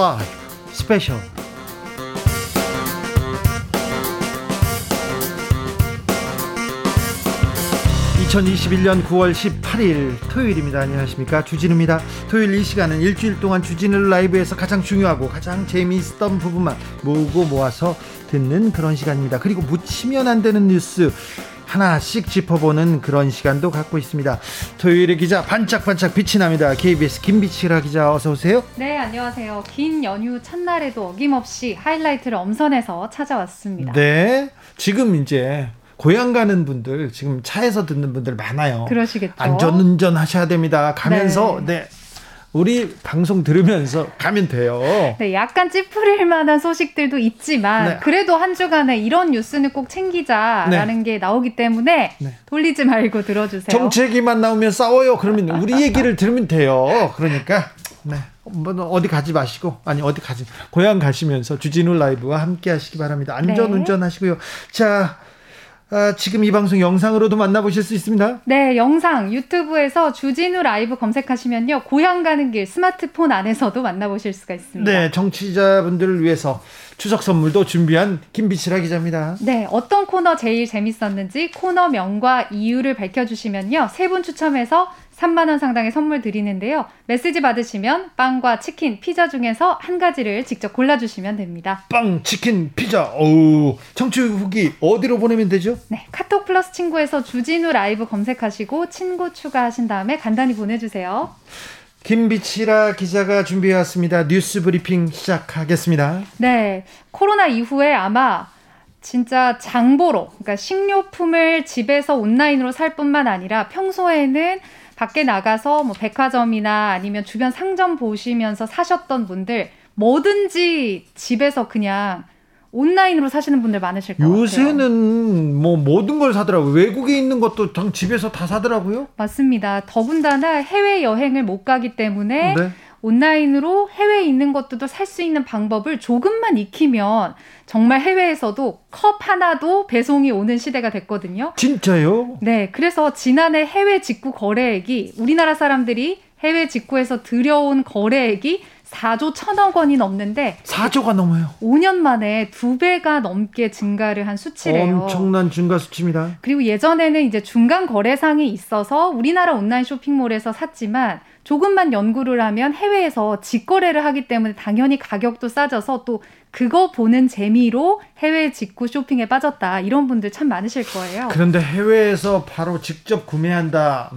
라이브 스페셜. (2021년 9월 18일) 토요일입니다. 안녕하십니까, 주진우입니다. 토요일 이 시간은 일주일 동안 주진우 라이브에서 가장 중요하고 가장 재미있었던 부분만 모으고 모아서 듣는 그런 시간입니다. 그리고 묻히면 안 되는 뉴스 하나씩 짚어보는 그런 시간도 갖고 있습니다. 토요일의 기자 반짝반짝 빛이 납니다. KBS 김빛치라 기자, 어서 오세요. 네, 안녕하세요. 긴 연휴 첫날에도 어김없이 하이라이트를 엄선해서 찾아왔습니다. 네, 지금 이제 고향 가는 분들, 지금 차에서 듣는 분들 많아요. 그러시겠죠. 안전운전 하셔야 됩니다. 가면서 네. 우리 방송 들으면서 가면 돼요. 네, 약간 찌푸릴 만한 소식들도 있지만 네. 그래도 한 주간에 이런 뉴스는 꼭 챙기자라는 네. 게 나오기 때문에 네. 돌리지 말고 들어주세요. 정책이만 나오면 싸워요. 그러면 우리 얘기를 들으면 돼요. 그러니까 네. 어디 가지 마시고, 고향 가시면서 주진우 라이브와 함께 하시기 바랍니다. 안전운전 하시고요. 자, 지금 이 방송 영상으로도 만나보실 수 있습니다. 네, 영상 유튜브에서 주진우 라이브 검색하시면요, 고향 가는 길 스마트폰 안에서도 만나보실 수가 있습니다. 네, 정치자분들을 위해서 추석 선물도 준비한 김빛이라 기자입니다. 네, 어떤 코너 제일 재밌었는지 코너명과 이유를 밝혀주시면요, 세 분 추첨해서 3만원 상당의 선물 드리는데요, 메시지 받으시면 빵과 치킨, 피자 중에서 한 가지를 직접 골라주시면 됩니다. 빵, 치킨, 피자. 청취 후기 어디로 보내면 되죠? 네, 카톡 플러스 친구에서 주진우 라이브 검색하시고 친구 추가하신 다음에 간단히 보내주세요. 김빛이라 기자가 준비해왔습니다. 뉴스 브리핑 시작하겠습니다. 네, 코로나 이후에 아마 진짜 장보러, 그러니까 식료품을 집에서 온라인으로 살 뿐만 아니라 평소에는 밖에 나가서 뭐 백화점이나 아니면 주변 상점 보시면서 사셨던 분들, 뭐든지 집에서 그냥 온라인으로 사시는 분들 많으실 것 같아요. 요새는 뭐 모든 걸 사더라고요. 외국에 있는 것도 집에서 다 사더라고요. 맞습니다. 더군다나 해외여행을 못 가기 때문에 네. 온라인으로 해외에 있는 것들도 살 수 있는 방법을 조금만 익히면 정말 해외에서도 컵 하나도 배송이 오는 시대가 됐거든요. 진짜요? 네, 그래서 지난해 해외 직구 거래액이, 우리나라 사람들이 해외 직구에서 들여온 거래액이 4조 1,000억 원이 넘는데, 4조가 넘어요. 5년 만에 2배가 넘게 증가를 한 수치래요. 엄청난 증가 수치입니다. 그리고 예전에는 이제 중간 거래상이 있어서 우리나라 온라인 쇼핑몰에서 샀지만, 조금만 연구를 하면 해외에서 직거래를 하기 때문에 당연히 가격도 싸져서 또 그거 보는 재미로 해외 직구 쇼핑에 빠졌다, 이런 분들 참 많으실 거예요. 그런데 해외에서 바로 직접 구매한다,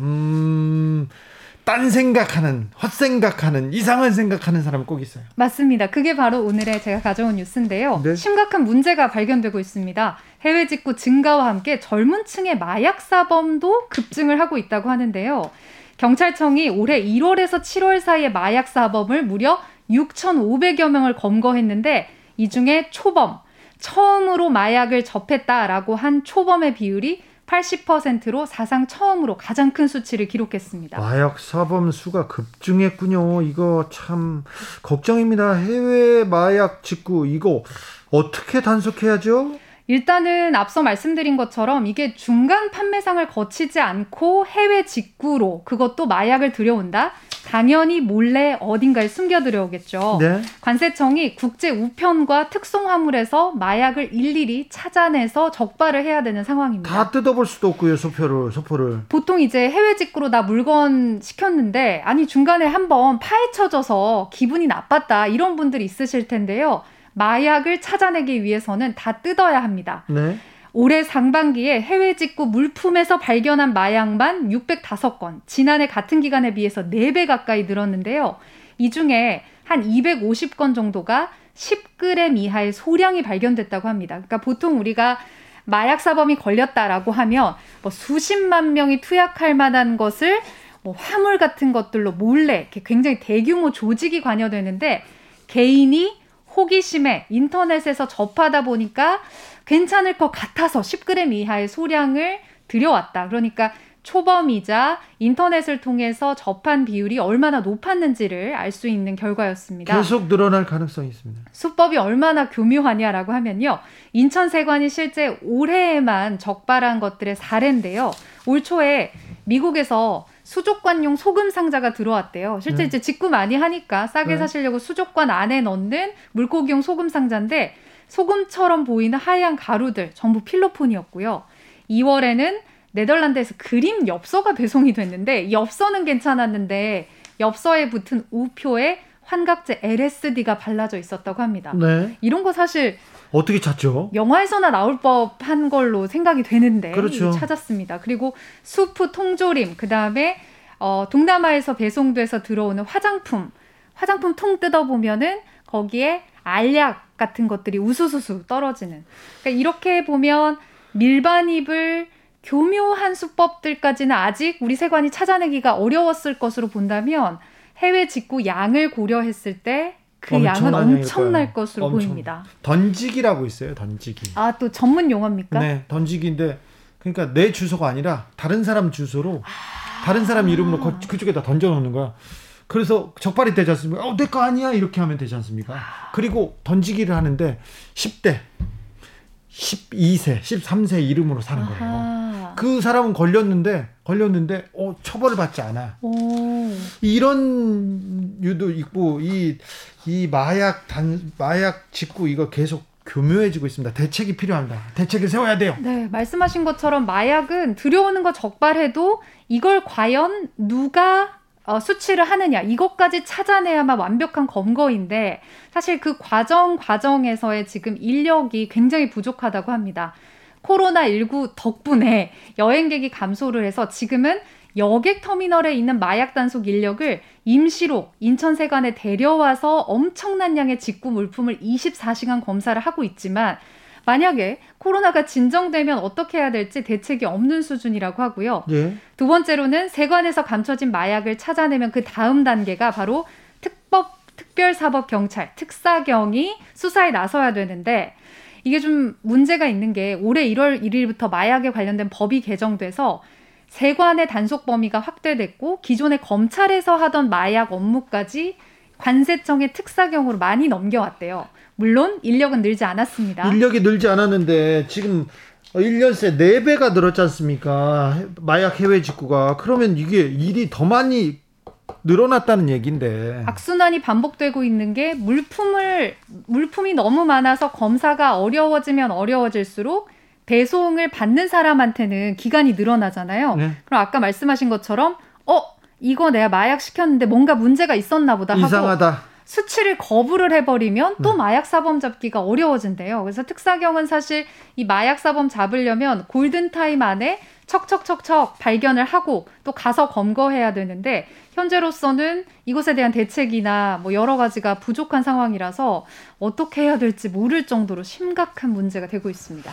딴 생각하는, 헛생각하는, 이상한 생각하는 사람은 꼭 있어요. 맞습니다. 그게 바로 오늘의 제가 가져온 뉴스인데요. 네. 심각한 문제가 발견되고 있습니다. 해외 직구 증가와 함께 젊은 층의 마약 사범도 급증을 하고 있다고 하는데요. 경찰청이 올해 1월에서 7월 사이에 마약 사범을 무려 6,500여 명을 검거했는데, 이 중에 초범, 처음으로 마약을 접했다라고 한 초범의 비율이 80%로 사상 처음으로 가장 큰 수치를 기록했습니다. 마약 사범 수가 급증했군요. 이거 참 걱정입니다. 해외 마약 직구, 이거 어떻게 단속해야죠? 일단은 앞서 말씀드린 것처럼 이게 중간 판매상을 거치지 않고 해외 직구로, 그것도 마약을 들여온다? 당연히 몰래 어딘가에 숨겨 들여오겠죠. 네. 관세청이 국제 우편과 특송화물에서 마약을 일일이 찾아내서 적발을 해야 되는 상황입니다. 다 뜯어볼 수도 없고요, 소포를. 보통 이제 해외 직구로 나 물건 시켰는데 중간에 한번 파헤쳐져서 기분이 나빴다, 이런 분들이 있으실 텐데요. 마약을 찾아내기 위해서는 다 뜯어야 합니다. 네. 올해 상반기에 해외 직구 물품에서 발견한 마약만 605건, 지난해 같은 기간에 비해서 4배 가까이 늘었는데요. 이 중에 한 250건 정도가 10g 이하의 소량이 발견됐다고 합니다. 그러니까 보통 우리가 마약 사범이 걸렸다라고 하면 뭐 수십만 명이 투약할 만한 것을 뭐 화물 같은 것들로 몰래, 이렇게 굉장히 대규모 조직이 관여되는데, 개인이 호기심에 인터넷에서 접하다 보니까 괜찮을 것 같아서 10g 이하의 소량을 들여왔다. 그러니까 초범이자 인터넷을 통해서 접한 비율이 얼마나 높았는지를 알 수 있는 결과였습니다. 계속 늘어날 가능성이 있습니다. 수법이 얼마나 교묘하냐라고 하면요, 인천세관이 실제 올해에만 적발한 것들의 사례인데요, 올 초에 미국에서 수족관용 소금 상자가 들어왔대요. 실제 이제 직구 많이 하니까 싸게 사시려고 수족관 안에 넣는 물고기용 소금 상자인데 소금처럼 보이는 하얀 가루들 전부 필로폰이었고요. 2월에는 네덜란드에서 그림 엽서가 배송이 됐는데 엽서는 괜찮았는데 엽서에 붙은 우표에 환각제 LSD가 발라져 있었다고 합니다. 네. 이런 거 사실 어떻게 찾죠? 영화에서나 나올 법한 걸로 생각이 되는데 그렇죠. 찾았습니다. 그리고 수프 통조림, 그다음에 동남아에서 배송돼서 들어오는 화장품 통 뜯어보면은 거기에 알약 같은 것들이 우수수수 떨어지는. 그러니까 이렇게 보면 밀반입을 교묘한 수법들까지는 아직 우리 세관이 찾아내기가 어려웠을 것으로 본다면 해외 직구 양을 고려했을 때 그 양은 엄청날 것으로 보입니다. 던지기라고 있어요. 던지기. 아, 또 전문 용어입니까? 네. 던지기인데 그러니까 내 주소가 아니라 다른 사람 주소로 다른 사람 이름으로 그쪽에다 던져놓는 거야. 그래서 적발이 되지 않습니까? 내 거 아니야 이렇게 하면 되지 않습니까? 그리고 던지기를 하는데 10대 12세, 13세 이름으로 사는 거예요. 아하. 그 사람은 걸렸는데 처벌을 받지 않아. 오. 이런 유도 있고 이 마약 직구 이거 계속 교묘해지고 있습니다. 대책이 필요합니다. 대책을 세워야 돼요. 네, 말씀하신 것처럼 마약은 들여오는 거 적발해도 이걸 과연 누가 수치를 하느냐 이것까지 찾아내야만 완벽한 검거인데 사실 그 과정에서의 지금 인력이 굉장히 부족하다고 합니다. 코로나19 덕분에 여행객이 감소를 해서 지금은 여객터미널에 있는 마약 단속 인력을 임시로 인천세관에 데려와서 엄청난 양의 직구 물품을 24시간 검사를 하고 있지만 만약에 코로나가 진정되면 어떻게 해야 될지 대책이 없는 수준이라고 하고요. 예. 두 번째로는 세관에서 감춰진 마약을 찾아내면 그 다음 단계가 바로 특별사법경찰, 특사경이 수사에 나서야 되는데 이게 좀 문제가 있는 게 올해 1월 1일부터 마약에 관련된 법이 개정돼서 세관의 단속 범위가 확대됐고 기존에 검찰에서 하던 마약 업무까지 관세청의 특사경으로 많이 넘겨왔대요. 물론 인력은 늘지 않았습니다. 인력이 늘지 않았는데 지금 1년 새 4배가 늘었지 않습니까? 마약 해외 직구가. 그러면 이게 일이 더 많이 늘어났다는 얘기인데. 악순환이 반복되고 있는 게 물품이 너무 많아서 검사가 어려워지면 어려워질수록 배송을 받는 사람한테는 기간이 늘어나잖아요. 네. 그럼 아까 말씀하신 것처럼 이거 내가 마약 시켰는데 뭔가 문제가 있었나 보다 하고 이상하다. 수치를 거부를 해버리면 또 마약 사범 잡기가 어려워진대요. 그래서 특사경은 사실 이 마약 사범 잡으려면 골든타임 안에 척척척척 발견을 하고 또 가서 검거해야 되는데 현재로서는 이것에 대한 대책이나 뭐 여러 가지가 부족한 상황이라서 어떻게 해야 될지 모를 정도로 심각한 문제가 되고 있습니다.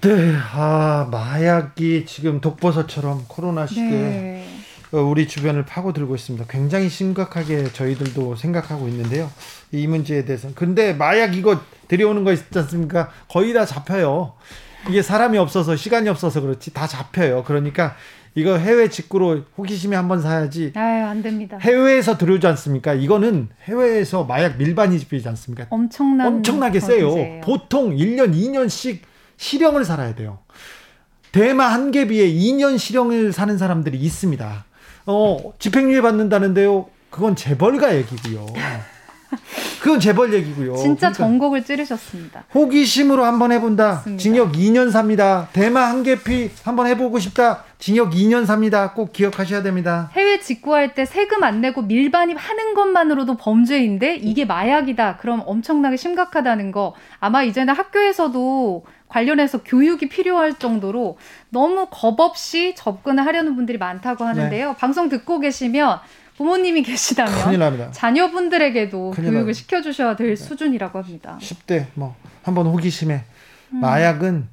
네, 마약이 지금 독버섯처럼 코로나 시대에 우리 주변을 파고들고 있습니다. 굉장히 심각하게 저희들도 생각하고 있는데요. 이 문제에 대해서는. 근데 마약 이거 들여오는 거 있지 않습니까? 거의 다 잡혀요. 이게 사람이 없어서 시간이 없어서 그렇지 다 잡혀요. 그러니까 이거 해외 직구로 호기심에 한번 사야지. 아유, 안 됩니다. 해외에서 들여오지 않습니까? 이거는 해외에서 마약 밀반입이지 않습니까? 엄청나게 세요. 문제예요. 보통 1년, 2년씩 실형을 살아야 돼요. 대마 한 개비에 2년 실형을 사는 사람들이 있습니다. 집행유예 받는다는데요. 그건 재벌 얘기고요. 진짜 그러니까 전곡을 찌르셨습니다. 호기심으로 한번 해본다. 맞습니다. 징역 2년 삽니다. 대마 한 개피 한번 해보고 싶다. 징역 2년 삽니다. 꼭 기억하셔야 됩니다. 해외 직구할 때 세금 안 내고 밀반입 하는 것만으로도 범죄인데 이게 마약이다. 그럼 엄청나게 심각하다는 거. 아마 이제는 학교에서도 관련해서 교육이 필요할 정도로 너무 겁 없이 접근을 하려는 분들이 많다고 하는데요. 네. 방송 듣고 계시면 부모님이 계시다면 자녀분들에게도 교육을 시켜주셔야 될 수준이라고 합니다. 10대 한번 호기심에 마약은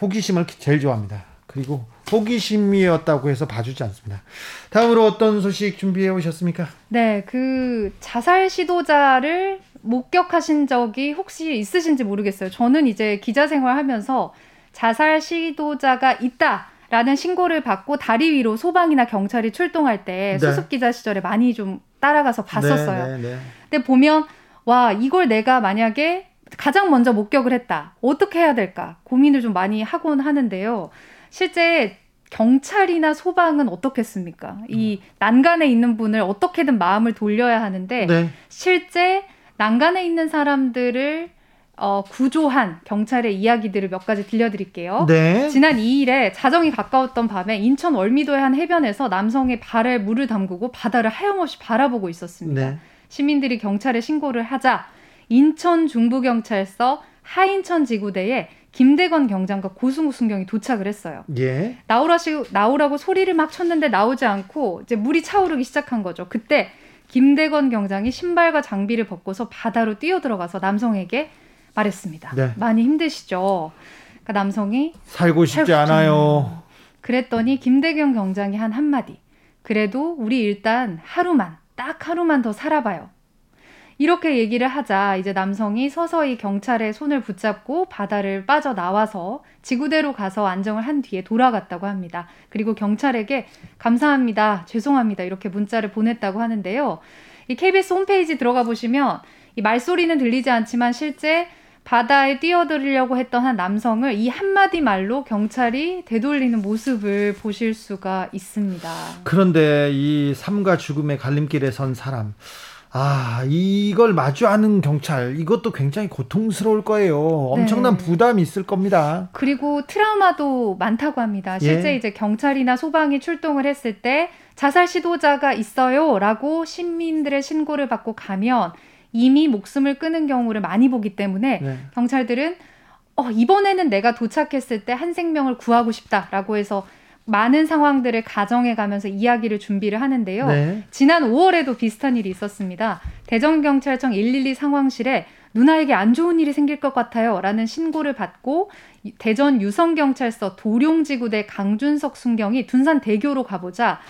호기심을 제일 좋아합니다. 그리고 호기심이었다고 해서 봐주지 않습니다. 다음으로 어떤 소식 준비해 오셨습니까? 네, 그 자살 시도자를 목격하신 적이 혹시 있으신지 모르겠어요. 저는 이제 기자 생활하면서 자살 시도자가 있다 라는 신고를 받고 다리 위로 소방이나 경찰이 출동할 때 수습기자 시절에 많이 좀 따라가서 봤었어요. 근데 보면 이걸 내가 만약에 가장 먼저 목격을 했다. 어떻게 해야 될까 고민을 좀 많이 하곤 하는데요. 실제 경찰이나 소방은 어떻겠습니까? 이 난간에 있는 분을 어떻게든 마음을 돌려야 하는데 네. 실제 난간에 있는 사람들을 구조한 경찰의 이야기들을 몇 가지 들려드릴게요. 네. 지난 2일에 자정이 가까웠던 밤에 인천 월미도의 한 해변에서 남성의 발에 물을 담그고 바다를 하염없이 바라보고 있었습니다. 네. 시민들이 경찰에 신고를 하자 인천중부경찰서 하인천지구대에 김대건 경장과 고승우 순경이 도착을 했어요. 예. 나오라고 소리를 막 쳤는데 나오지 않고 이제 물이 차오르기 시작한 거죠. 그때 김대건 경장이 신발과 장비를 벗고서 바다로 뛰어들어가서 남성에게 말했습니다. 네. 많이 힘드시죠? 그러니까 남성이 살고 싶지 않아요. 그랬더니 김대건 경장이 한 한마디. 그래도 우리 일단 하루만, 딱 하루만 더 살아봐요. 이렇게 얘기를 하자 이제 남성이 서서히 경찰의 손을 붙잡고 바다를 빠져나와서 지구대로 가서 안정을 한 뒤에 돌아갔다고 합니다. 그리고 경찰에게 감사합니다, 죄송합니다 이렇게 문자를 보냈다고 하는데요. 이 KBS 홈페이지 들어가 보시면 이 말소리는 들리지 않지만 실제 바다에 뛰어들려고 했던 한 남성을 이 한마디 말로 경찰이 되돌리는 모습을 보실 수가 있습니다. 그런데 이 삶과 죽음의 갈림길에 선 사람, 이걸 마주하는 경찰, 이것도 굉장히 고통스러울 거예요. 엄청난 네. 부담이 있을 겁니다. 그리고 트라우마도 많다고 합니다. 실제 예. 이제 경찰이나 소방이 출동을 했을 때 자살 시도자가 있어요 라고 시민들의 신고를 받고 가면 이미 목숨을 끊은 경우를 많이 보기 때문에 네. 경찰들은 이번에는 내가 도착했을 때 한 생명을 구하고 싶다라고 해서 많은 상황들을 가정해 가면서 이야기를 준비를 하는데요. 네. 지난 5월에도 비슷한 일이 있었습니다. 대전경찰청 112 상황실에 누나에게 안 좋은 일이 생길 것 같아요 라는 신고를 받고 대전유성경찰서 도룡지구대 강준석 순경이 둔산대교로 가보자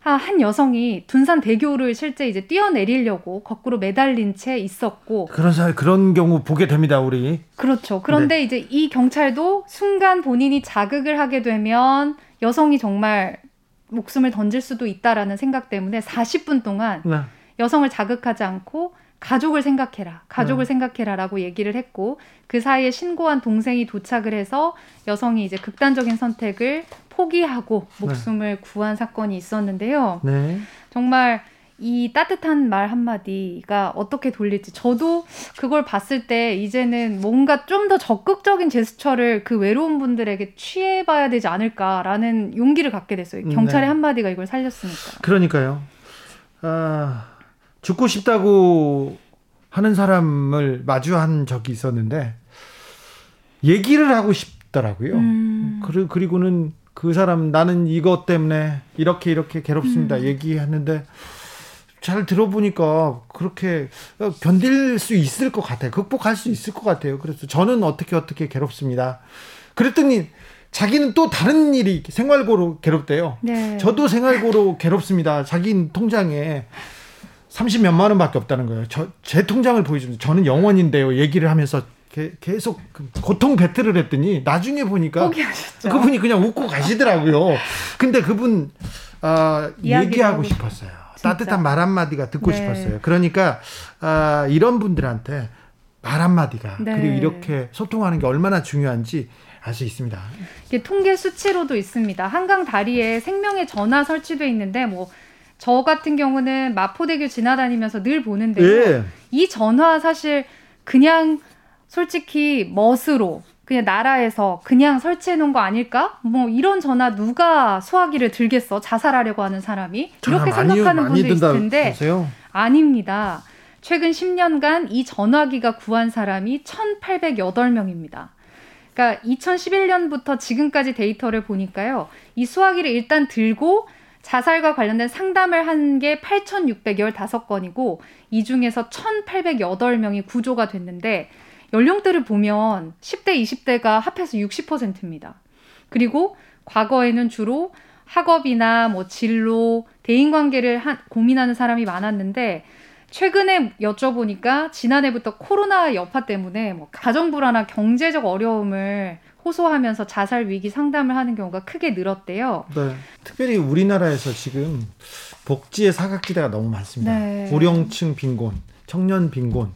한 여성이 둔산대교를 실제 이제 뛰어내리려고 거꾸로 매달린 채 있었고 그런 경우 보게 됩니다, 우리. 그렇죠. 그런데 네. 이제 이 경찰도 순간 본인이 자극을 하게 되면 여성이 정말 목숨을 던질 수도 있다라는 생각 때문에 40분 동안 네. 여성을 자극하지 않고 가족을 생각해라 라고 얘기를 했고 그 사이에 신고한 동생이 도착을 해서 여성이 이제 극단적인 선택을 포기하고 목숨을 네. 구한 사건이 있었는데요. 네. 정말 이 따뜻한 말 한마디가 어떻게 돌릴지 저도 그걸 봤을 때 이제는 뭔가 좀 더 적극적인 제스처를 그 외로운 분들에게 취해봐야 되지 않을까라는 용기를 갖게 됐어요. 경찰의 네. 한마디가 이걸 살렸으니까. 그러니까요. 죽고 싶다고 하는 사람을 마주한 적이 있었는데 얘기를 하고 싶더라고요. 그리고는 그 사람 나는 이것 때문에 이렇게 괴롭습니다. 얘기하는데 잘 들어보니까 그렇게 견딜 수 있을 것 같아요. 극복할 수 있을 것 같아요. 그래서 저는 어떻게 괴롭습니다. 그랬더니 자기는 또 다른 일이 생활고로 괴롭대요. 네. 저도 생활고로 괴롭습니다. 자기는 통장에 30몇만 원밖에 없다는 거예요. 제 통장을 보여주면서 저는 0원인데요. 얘기를 하면서 계속 고통 배틀을 했더니 나중에 보니까 포기하셨죠. 그분이 그냥 웃고 가시더라고요. 근데 그분 얘기하고 싶었어요. 진짜. 따뜻한 말 한마디가 듣고 네. 싶었어요. 그러니까 이런 분들한테 말 한마디가 네. 그리고 이렇게 소통하는 게 얼마나 중요한지 알 수 있습니다. 이게 통계 수치로도 있습니다. 한강 다리에 생명의 전화 설치되어 있는데 저 같은 경우는 마포대교 지나다니면서 늘 보는데요. 예. 이 전화 사실 그냥 솔직히 멋으로 그냥 나라에서 그냥 설치해놓은 거 아닐까? 이런 전화 누가 수화기를 들겠어? 자살하려고 하는 사람이? 이렇게 생각하는 분도 있을 텐데 아닙니다. 최근 10년간 이 전화기가 구한 사람이 1,808명입니다. 그러니까 2011년부터 지금까지 데이터를 보니까요. 이 수화기를 일단 들고 자살과 관련된 상담을 한 게 8,615건이고 이 중에서 1,808명이 구조가 됐는데 연령대를 보면 10대, 20대가 합해서 60%입니다. 그리고 과거에는 주로 학업이나 진로, 대인관계를 고민하는 사람이 많았는데 최근에 여쭤보니까 지난해부터 코로나 여파 때문에 가정 불안이나 경제적 어려움을 호소하면서 자살 위기 상담을 하는 경우가 크게 늘었대요. 네. 특별히 우리나라에서 지금 복지의 사각지대가 너무 많습니다. 네. 고령층 빈곤, 청년 빈곤,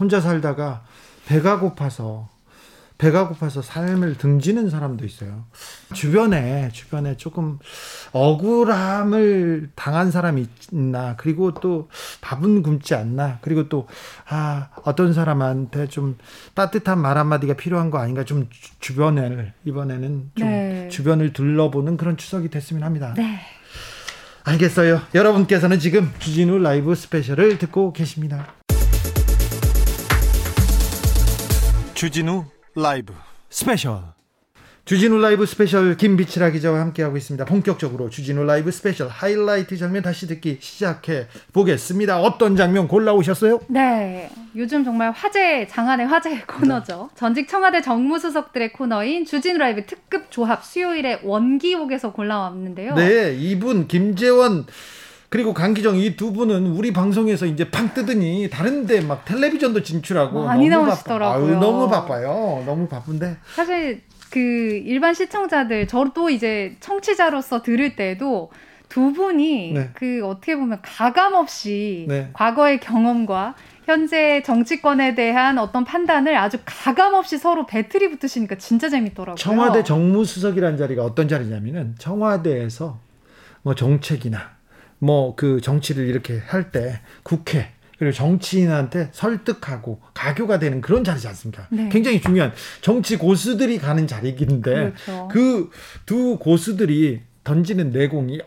혼자 살다가 배가 고파서 삶을 등지는 사람도 있어요. 주변에 조금 억울함을 당한 사람이 있나, 그리고 또 밥은 굶지 않나, 그리고 또 어떤 사람한테 좀 따뜻한 말 한마디가 필요한 거 아닌가, 좀 주변을 이번에는 좀 주변을 둘러보는 그런 추석이 됐으면 합니다. 네. 알겠어요. 여러분께서는 지금 주진우 라이브 스페셜을 듣고 계십니다. 주진우 라이브 스페셜. 주진우 라이브 스페셜 김빛치라 기자와 함께하고 있습니다. 본격적으로 주진우 라이브 스페셜 하이라이트 장면 다시 듣기 시작해 보겠습니다. 어떤 장면 골라오셨어요? 네. 요즘 정말 화제, 장안의 화제 코너죠. 네. 전직 청와대 정무수석들의 코너인 주진우 라이브 특급 조합 수요일에 원기옥에서 골라왔는데요. 네. 이분 김재원 그리고 강기정 이 두 분은 우리 방송에서 이제 팡 뜨더니 다른데 막 텔레비전도 진출하고 많이 나오시더라고요. 너무 바빠요. 너무 바쁜데. 사실 그 일반 시청자들, 저도 이제 청취자로서 들을 때도 두 분이 그 어떻게 보면 가감 없이 과거의 경험과 현재 정치권에 대한 어떤 판단을 아주 가감 없이 서로 배틀이 붙으시니까 진짜 재밌더라고요. 청와대 정무수석이라는 자리가 어떤 자리냐면은 청와대에서 뭐 정책이나 뭐 그 정치를 이렇게 할 때 국회 그리고 정치인한테 설득하고 가교가 되는 그런 자리지 않습니까? 네. 굉장히 중요한 정치 고수들이 가는 자리인데 그 두 고수들이 던지는 내공이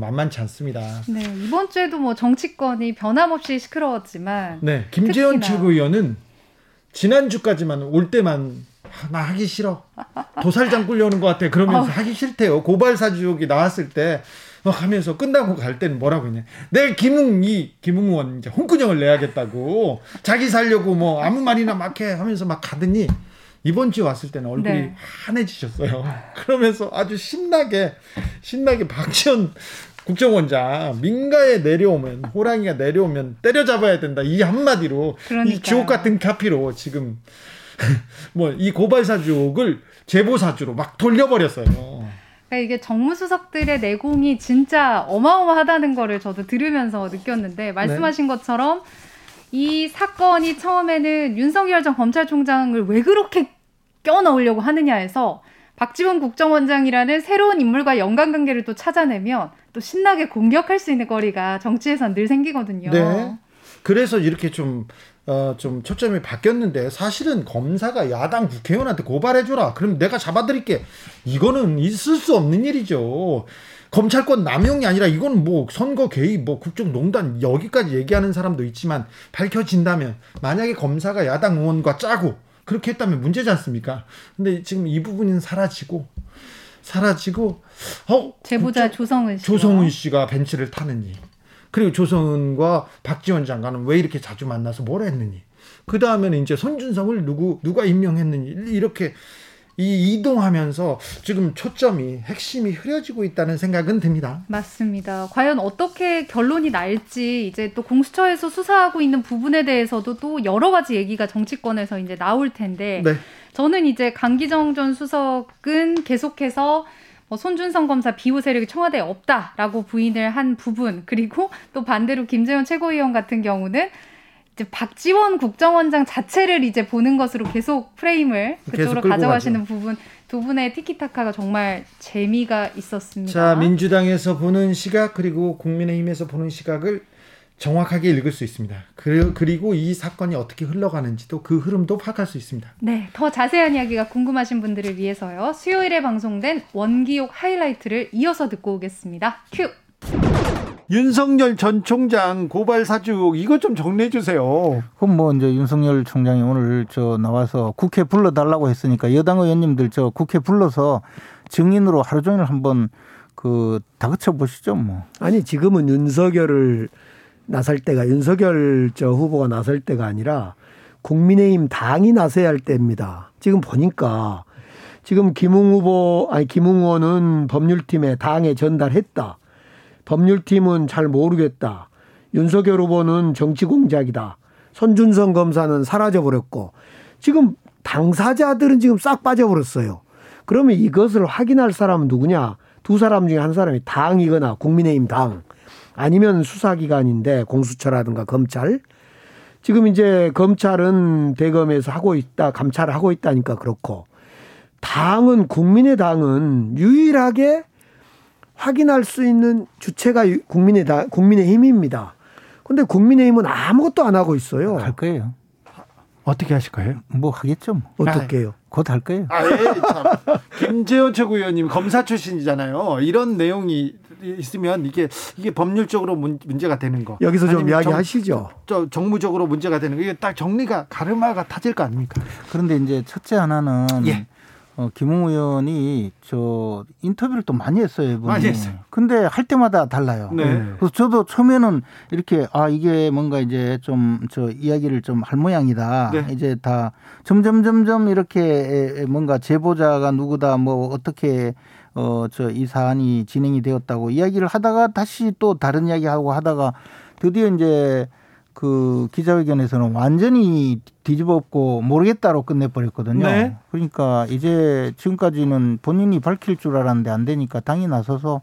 만만치 않습니다. 네, 이번 주에도 뭐 정치권이 변함없이 시끄러웠지만 김재원 최고위원은 지난주까지만 올 때만 나 하기 싫어. 도살장 굴려오는 것 같아. 그러면서 하기 싫대요. 고발사 지옥이 나왔을 때 하면서 끝나고 갈 때는 뭐라고 했냐, 내일 김웅 의원 이제 홍군형을 내야겠다고 자기 살려고 뭐 아무 말이나 막 해 하면서 막 가더니 이번 주에 왔을 때는 얼굴이 환해지셨어요. 그러면서 아주 신나게 박지원 국정원장 민가에 내려오면 호랑이가 내려오면 때려잡아야 된다 이 한마디로, 이 주옥 같은 카피로 지금 뭐 이 고발사 주옥을 제보사주로 막 돌려버렸어요. 그러니까 이게 정무수석들의 내공이 진짜 어마어마하다는 거를 저도 들으면서 느꼈는데, 말씀하신 것처럼 이 사건이 처음에는 윤석열 전 검찰총장을 왜 그렇게 껴넣으려고 하느냐 해서 박지원 국정원장이라는 새로운 인물과 연관관계를 또 찾아내면 또 신나게 공격할 수 있는 거리가 정치에선 늘 생기거든요. 네. 그래서 이렇게 좀 초점이 바뀌었는데, 사실은 검사가 야당 국회의원한테 고발해줘라 그럼 내가 잡아드릴게, 이거는 있을 수 없는 일이죠. 검찰권 남용이 아니라 이건 뭐 선거 개입 뭐 국정농단 여기까지 얘기하는 사람도 있지만, 밝혀진다면 만약에 검사가 야당 의원과 짜고 그렇게 했다면 문제지 않습니까? 근데 지금 이 부분은 사라지고 제보자 조성은 씨가 벤치를 타느니, 그리고 조성은과 박지원 장관은 왜 이렇게 자주 만나서 뭘 했느니, 그 다음에는 이제 손준성을 누가 임명했느니, 이렇게 이동하면서 지금 초점이, 핵심이 흐려지고 있다는 생각은 듭니다. 맞습니다. 과연 어떻게 결론이 날지, 이제 또 공수처에서 수사하고 있는 부분에 대해서도 또 여러 가지 얘기가 정치권에서 이제 나올 텐데, 저는 이제 강기정 전 수석은 계속해서 손준성 검사 비호 세력이 청와대에 없다라고 부인을 한 부분, 그리고 또 반대로 김재원 최고위원 같은 경우는 이제 박지원 국정원장 자체를 이제 보는 것으로 계속 프레임을 그쪽으로 가져가시는 부분, 두 분의 티키타카가 정말 재미가 있었습니다. 자, 민주당에서 보는 시각 그리고 국민의힘에서 보는 시각을 정확하게 읽을 수 있습니다. 그리고 이 사건이 어떻게 흘러가는지도, 그 흐름도 파악할 수 있습니다. 네, 더 자세한 이야기가 궁금하신 분들을 위해서요, 수요일에 방송된 원기옥 하이라이트를 이어서 듣고 오겠습니다. 큐. 윤석열 전 총장 고발 사주 이거 좀 정리해 주세요. 그럼 뭐 이제 윤석열 총장이 오늘 나와서 국회 불러달라고 했으니까 여당 의원님들 국회 불러서 증인으로 하루 종일 한번 다그쳐 보시죠 뭐. 아니, 지금은 윤석열을 나설 때가, 윤석열 후보가 나설 때가 아니라 국민의힘 당이 나서야 할 때입니다. 지금 보니까 지금 김웅 의원은 법률팀에 당에 전달했다. 법률팀은 잘 모르겠다. 윤석열 후보는 정치 공작이다. 손준성 검사는 사라져버렸고, 지금 당사자들은 지금 싹 빠져버렸어요. 그러면 이것을 확인할 사람은 누구냐? 두 사람 중에 한 사람이 당이거나 국민의힘 당, 아니면 수사기관인데 공수처라든가 검찰. 지금 이제 검찰은 대검에서 하고 있다, 감찰을 하고 있다니까 그렇고, 당은, 국민의당은 유일하게 확인할 수 있는 주체가 국민의힘입니다. 근데 국민의힘은 아무것도 안 하고 있어요. 할 거예요. 어떻게 하실 거예요? 뭐 하겠죠. 뭐. 어떻게 해요? 곧 할 거예요. 김재원 최고위원님 검사 출신이잖아요. 이런 내용이 있으면 이게 법률적으로 문제가 되는 거. 여기서 좀 이야기하시죠. 정무적으로 문제가 되는 거. 이게 딱 정리가 가르마가 타질 거 아닙니까? 그런데 이제 첫째 하나는 김웅 의원이 저 인터뷰를 또 많이 했어요, 이분이. 많이 했어요. 근데 할 때마다 달라요. 네. 그래서 저도 처음에는 이렇게 이게 뭔가 이제 좀 저 이야기를 좀 할 모양이다. 네. 이제 다 점점 이렇게 뭔가 제보자가 누구다 뭐 어떻게 저 이 사안이 진행이 되었다고 이야기를 하다가 다시 또 다른 이야기하고 하다가 드디어 이제 그 기자회견에서는 완전히 뒤집어엎고 모르겠다로 끝내버렸거든요. 네. 그러니까 이제 지금까지는 본인이 밝힐 줄 알았는데 안 되니까 당이 나서서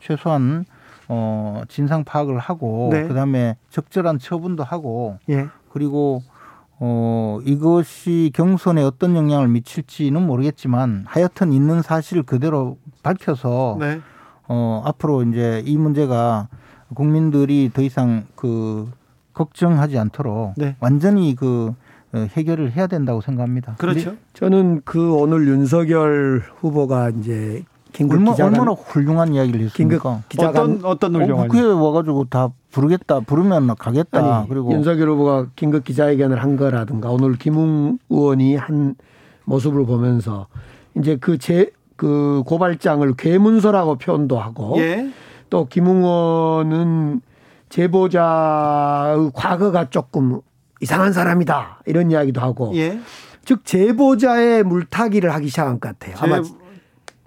최소한 진상 파악을 하고 네. 그다음에 적절한 처분도 하고 예. 그리고 이것이 경선에 어떤 영향을 미칠지는 모르겠지만 하여튼 있는 사실 그대로 밝혀서 네. 앞으로 이제 이 문제가 국민들이 더 이상 그 걱정하지 않도록 네. 완전히 그 해결을 해야 된다고 생각합니다. 그렇죠. 저는 그 오늘 윤석열 후보가 이제 얼마나 훌륭한 이야기를 했습니까? 어떤 훌륭한? 국회에 와가지고 다 부르겠다, 부르면 가겠다. 아니, 그리고 윤석열 후보가 긴급 기자회견을 한 거라든가 오늘 김웅 의원이 한 모습을 보면서 이제 그 고발장을 괴문서라고 표현도 하고 예. 또 김웅 의원은 제보자의 과거가 조금 이상한 사람이다 이런 이야기도 하고 예. 즉 제보자의 물타기를 하기 시작한 것 같아요. 아마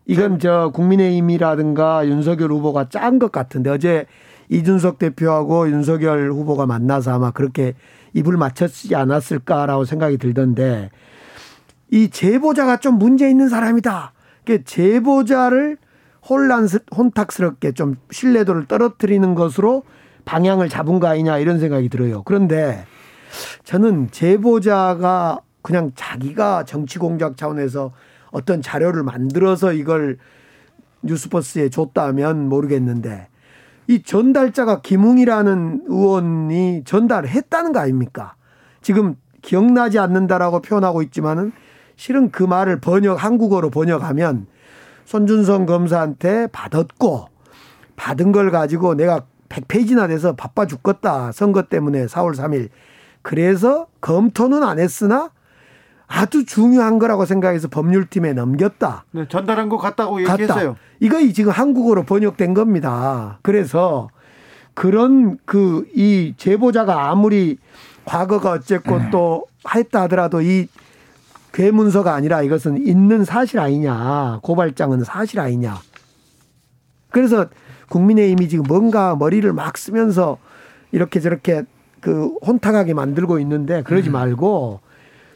이건 저 국민의힘이라든가 윤석열 후보가 짠 것 같은데 어제 이준석 대표하고 윤석열 후보가 만나서 아마 그렇게 입을 맞췄지 않았을까라고 생각이 들던데 이 제보자가 좀 문제 있는 사람이다. 그러니까 제보자를 혼탁스럽게 좀 신뢰도를 떨어뜨리는 것으로 방향을 잡은 거 아니냐 이런 생각이 들어요. 그런데 저는 제보자가 그냥 자기가 정치 공작 차원에서 어떤 자료를 만들어서 이걸 뉴스버스에 줬다면 모르겠는데 이 전달자가 김웅이라는 의원이 전달했다는 거 아닙니까? 지금 기억나지 않는다라고 표현하고 있지만은 실은 그 말을 한국어로 번역하면 손준성 검사한테 받았고 받은 걸 가지고 내가 100페이지나 돼서 바빠 죽겠다. 선거 때문에 4월 3일. 그래서 검토는 안 했으나 아주 중요한 거라고 생각해서 법률팀에 넘겼다. 네, 전달한 것 같다고 얘기했어요. 이거 지금 한국어로 번역된 겁니다. 그래서 그런 이 제보자가 아무리 과거가 어쨌고 또 했다 하더라도 이 괴문서가 아니라 이것은 있는 사실 아니냐. 고발장은 사실 아니냐. 그래서 국민의힘이 지금 뭔가 머리를 막 쓰면서 이렇게 저렇게 혼탁하게 만들고 있는데 그러지 말고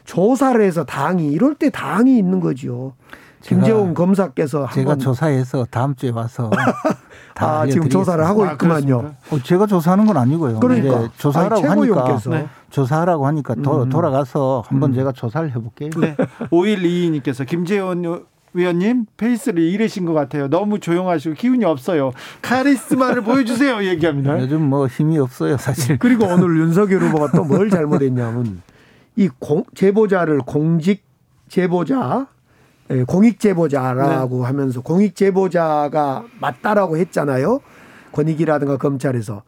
조사를 해서 이럴 때 당이 있는 거죠. 김재원 검사께서 제가 조사해서 다음 주에 와서 지금 조사를 하고 있구만요. 제가 조사하는 건 아니고요. 그러니까 조사하라고 하니까 돌아가서 한번 제가 조사를 해볼게요. 네. 5122님께서 김재원 위원님 페이스를 잃으신 것 같아요. 너무 조용하시고 기운이 없어요. 카리스마를 보여주세요. 얘기합니다. 요즘 뭐 힘이 없어요 사실. 그리고 오늘 윤석열 후보가 또 뭘 잘못했냐면 이 제보자를 공익제보자라고 네. 하면서 공익제보자가 맞다라고 했잖아요. 권익위라든가 검찰에서.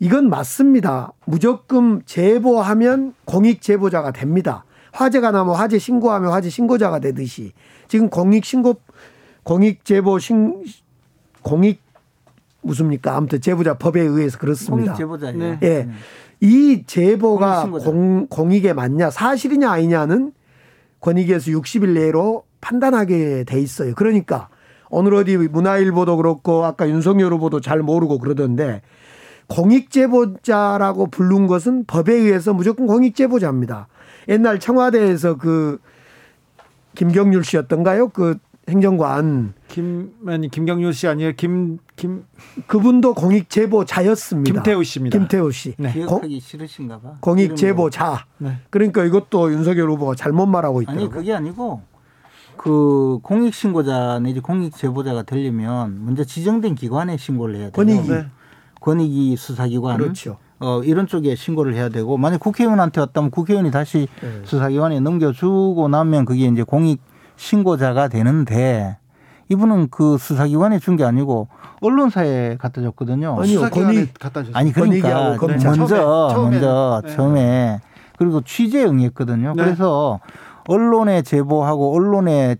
이건 맞습니다. 무조건 제보하면 공익제보자가 됩니다. 화재가 나면 화재 신고하면 화재 신고자가 되듯이 지금 아무튼 제보자 법에 의해서 그렇습니다. 공익제보자예요. 네. 예. 이 제보가 공익에 맞냐 사실이냐 아니냐는 권익위에서 60일 내로 판단하게 돼 있어요. 그러니까 오늘 어디 문화일보도 그렇고 아까 윤석열 후보도 잘 모르고 그러던데 공익제보자라고 부른 것은 법에 의해서 무조건 공익제보자입니다. 옛날 청와대에서 김경률 씨였던가요? 그 행정관. 김경률 씨 아니에요? 그분도 공익제보자였습니다. 김태우 씨. 네. 기억하기 싫으신가 봐. 공익제보자. 네. 그러니까 이것도 윤석열 후보가 잘못 말하고 있더라고요. 아니, 그게 아니고 그 공익신고자 내지 공익제보자가 되려면 먼저 지정된 기관에 신고를 해야 돼요. 권익위 수사기관. 그렇죠. 이런 쪽에 신고를 해야 되고, 만약 국회의원한테 왔다면 국회의원이 다시 수사기관에 넘겨주고 나면 그게 이제 공익신고자가 되는데, 이분은 그 수사기관에 준 게 아니고 언론사에 갖다 줬거든요. 아니요, 권익 갖다 줬어요. 아니 그러니까 처음에 그리고 취재 응했거든요. 네. 그래서 언론에 제보하고 언론에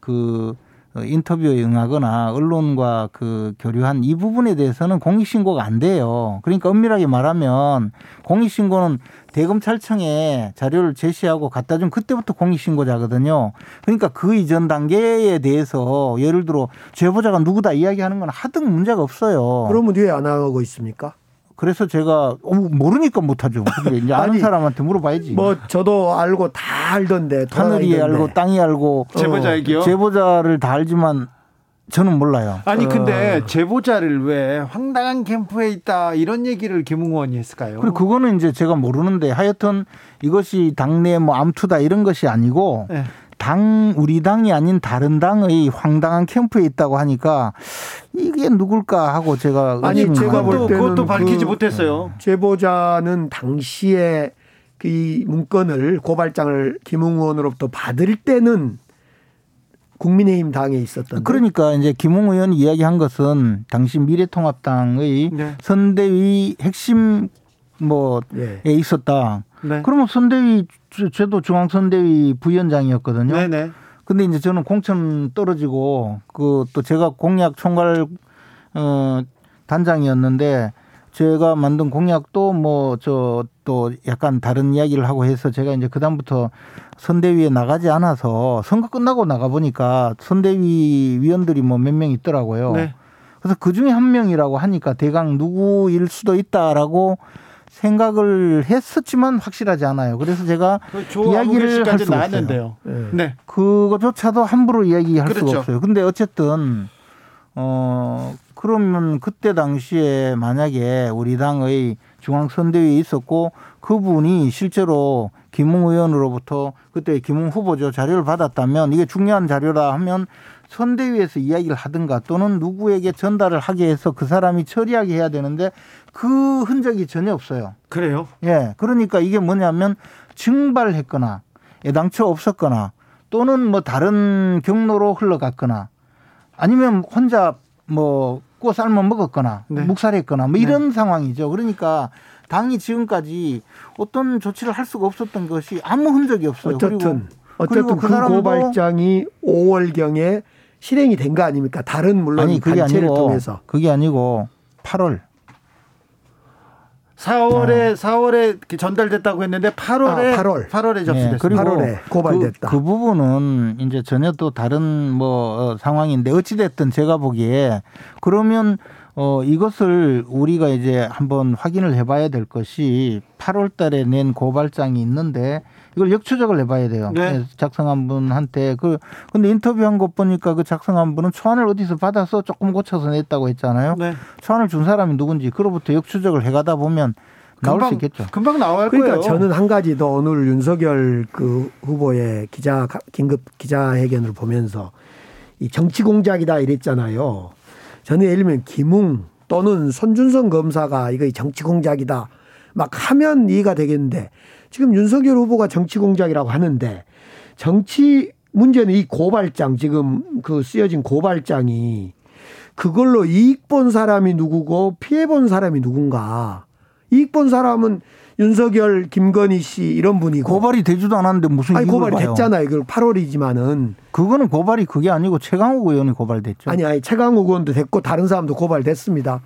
그 인터뷰에 응하거나 언론과 그 교류한 이 부분에 대해서는 공익신고가 안 돼요. 그러니까 엄밀하게 말하면 공익신고는 대검찰청에 자료를 제시하고 갖다 준 그때부터 공익신고자거든요. 그러니까 그 이전 단계에 대해서 예를 들어 제보자가 누구다 이야기하는 건 하등 문제가 없어요. 그러면 왜 안 하고 있습니까? 그래서 제가 모르니까 못하죠. 이제 아는 사람한테 물어봐야지. 뭐 저도 알고 다 알던데. 하늘이 알고 땅이 알고. 제보자에게요? 제보자를 다 알지만 저는 몰라요. 아니 근데 제보자를 왜 황당한 캠프에 있다 이런 얘기를 김웅 의원이 했을까요? 그리고 그거는 이제 제가 모르는데 하여튼 이것이 당내 뭐 암투다 이런 것이 아니고 네. 우리 당이 아닌 다른 당의 황당한 캠프에 있다고 하니까 이게 누굴까 하고 제가 아니 제가 볼 때는 그것도 밝히지 못했어요. 제보자는 당시에 이 문건을 고발장을 김웅 의원으로부터 받을 때는 국민의힘 당에 있었던. 그러니까 이제 김웅 의원이 이야기한 것은 당시 미래통합당의 네. 선대위 핵심 뭐에 네. 있었다. 네. 그러면 선대위 저도 중앙선대위 부위원장이었거든요. 네네. 근데 이제 저는 공천 떨어지고 또 제가 공약 총괄 단장이었는데 제가 만든 공약도 또 약간 다른 이야기를 하고 해서 제가 이제 그다음부터 선대위에 나가지 않아서 선거 끝나고 나가 보니까 선대위 위원들이 몇 명 있더라고요. 네. 그래서 그 중에 한 명이라고 하니까 대강 누구일 수도 있다라고 생각을 했었지만 확실하지 않아요. 그래서 제가 이야기를 할 수가 없어요. 네. 네. 그거조차도 함부로 이야기할 그렇죠. 수가 없어요. 근데 어쨌든 그러면 그때 당시에 만약에 우리 당의 중앙선대위에 있었고 그분이 실제로 김웅 의원으로부터 그때 김웅 후보죠. 자료를 받았다면 이게 중요한 자료라 하면 선대위에서 이야기를 하든가 또는 누구에게 전달을 하게 해서 그 사람이 처리하게 해야 되는데 그 흔적이 전혀 없어요. 그래요? 예. 그러니까 이게 뭐냐면 증발했거나 애당초 없었거나 또는 다른 경로로 흘러갔거나 아니면 혼자 꽃삶아 먹었거나 네. 묵살했거나 이런 네. 상황이죠. 그러니까 당이 지금까지 어떤 조치를 할 수가 없었던 것이 아무 흔적이 없어요. 어쨌든 그 고발장이 5월경에 실행이 된 거 아닙니까? 다른 물론 단체를 통해서. 그게 아니고 8월. 4월에 전달됐다고 했는데 8월에 접수됐습니다. 네, 그리고 8월에 고발됐다. 그 부분은 이제 전혀 또 다른 상황인데 어찌됐든 제가 보기에 그러면 이것을 우리가 이제 한번 확인을 해봐야 될 것이 8월 달에 낸 고발장이 있는데 이걸 역추적을 해봐야 돼요. 네. 작성한 분한테. 근데 인터뷰한 것 보니까 그 작성한 분은 초안을 어디서 받아서 조금 고쳐서 냈다고 했잖아요. 네. 초안을 준 사람이 누군지 그로부터 역추적을 해가다 보면 나올 수 있겠죠. 금방 나올 거예요. 그러니까 저는 한 가지 더 오늘 윤석열 그 후보의 긴급 기자회견을 보면서 이 정치 공작이다 이랬잖아요. 저는 예를 들면 김웅 또는 손준성 검사가 이거 정치 공작이다 막 하면 이해가 되겠는데 지금 윤석열 후보가 정치 공작이라고 하는데 정치 문제는 이 고발장 지금 그 쓰여진 고발장이 그걸로 이익 본 사람이 누구고 피해 본 사람이 누군가. 이익 본 사람은 윤석열, 김건희 씨 이런 분이고. 고발이 되지도 않았는데 무슨 이익을 봐요. 고발이 됐잖아요. 이걸 8월이지만은. 그거는 고발이 그게 아니고 최강욱 의원이 고발됐죠. 아니 최강욱 의원도 됐고 다른 사람도 고발됐습니다.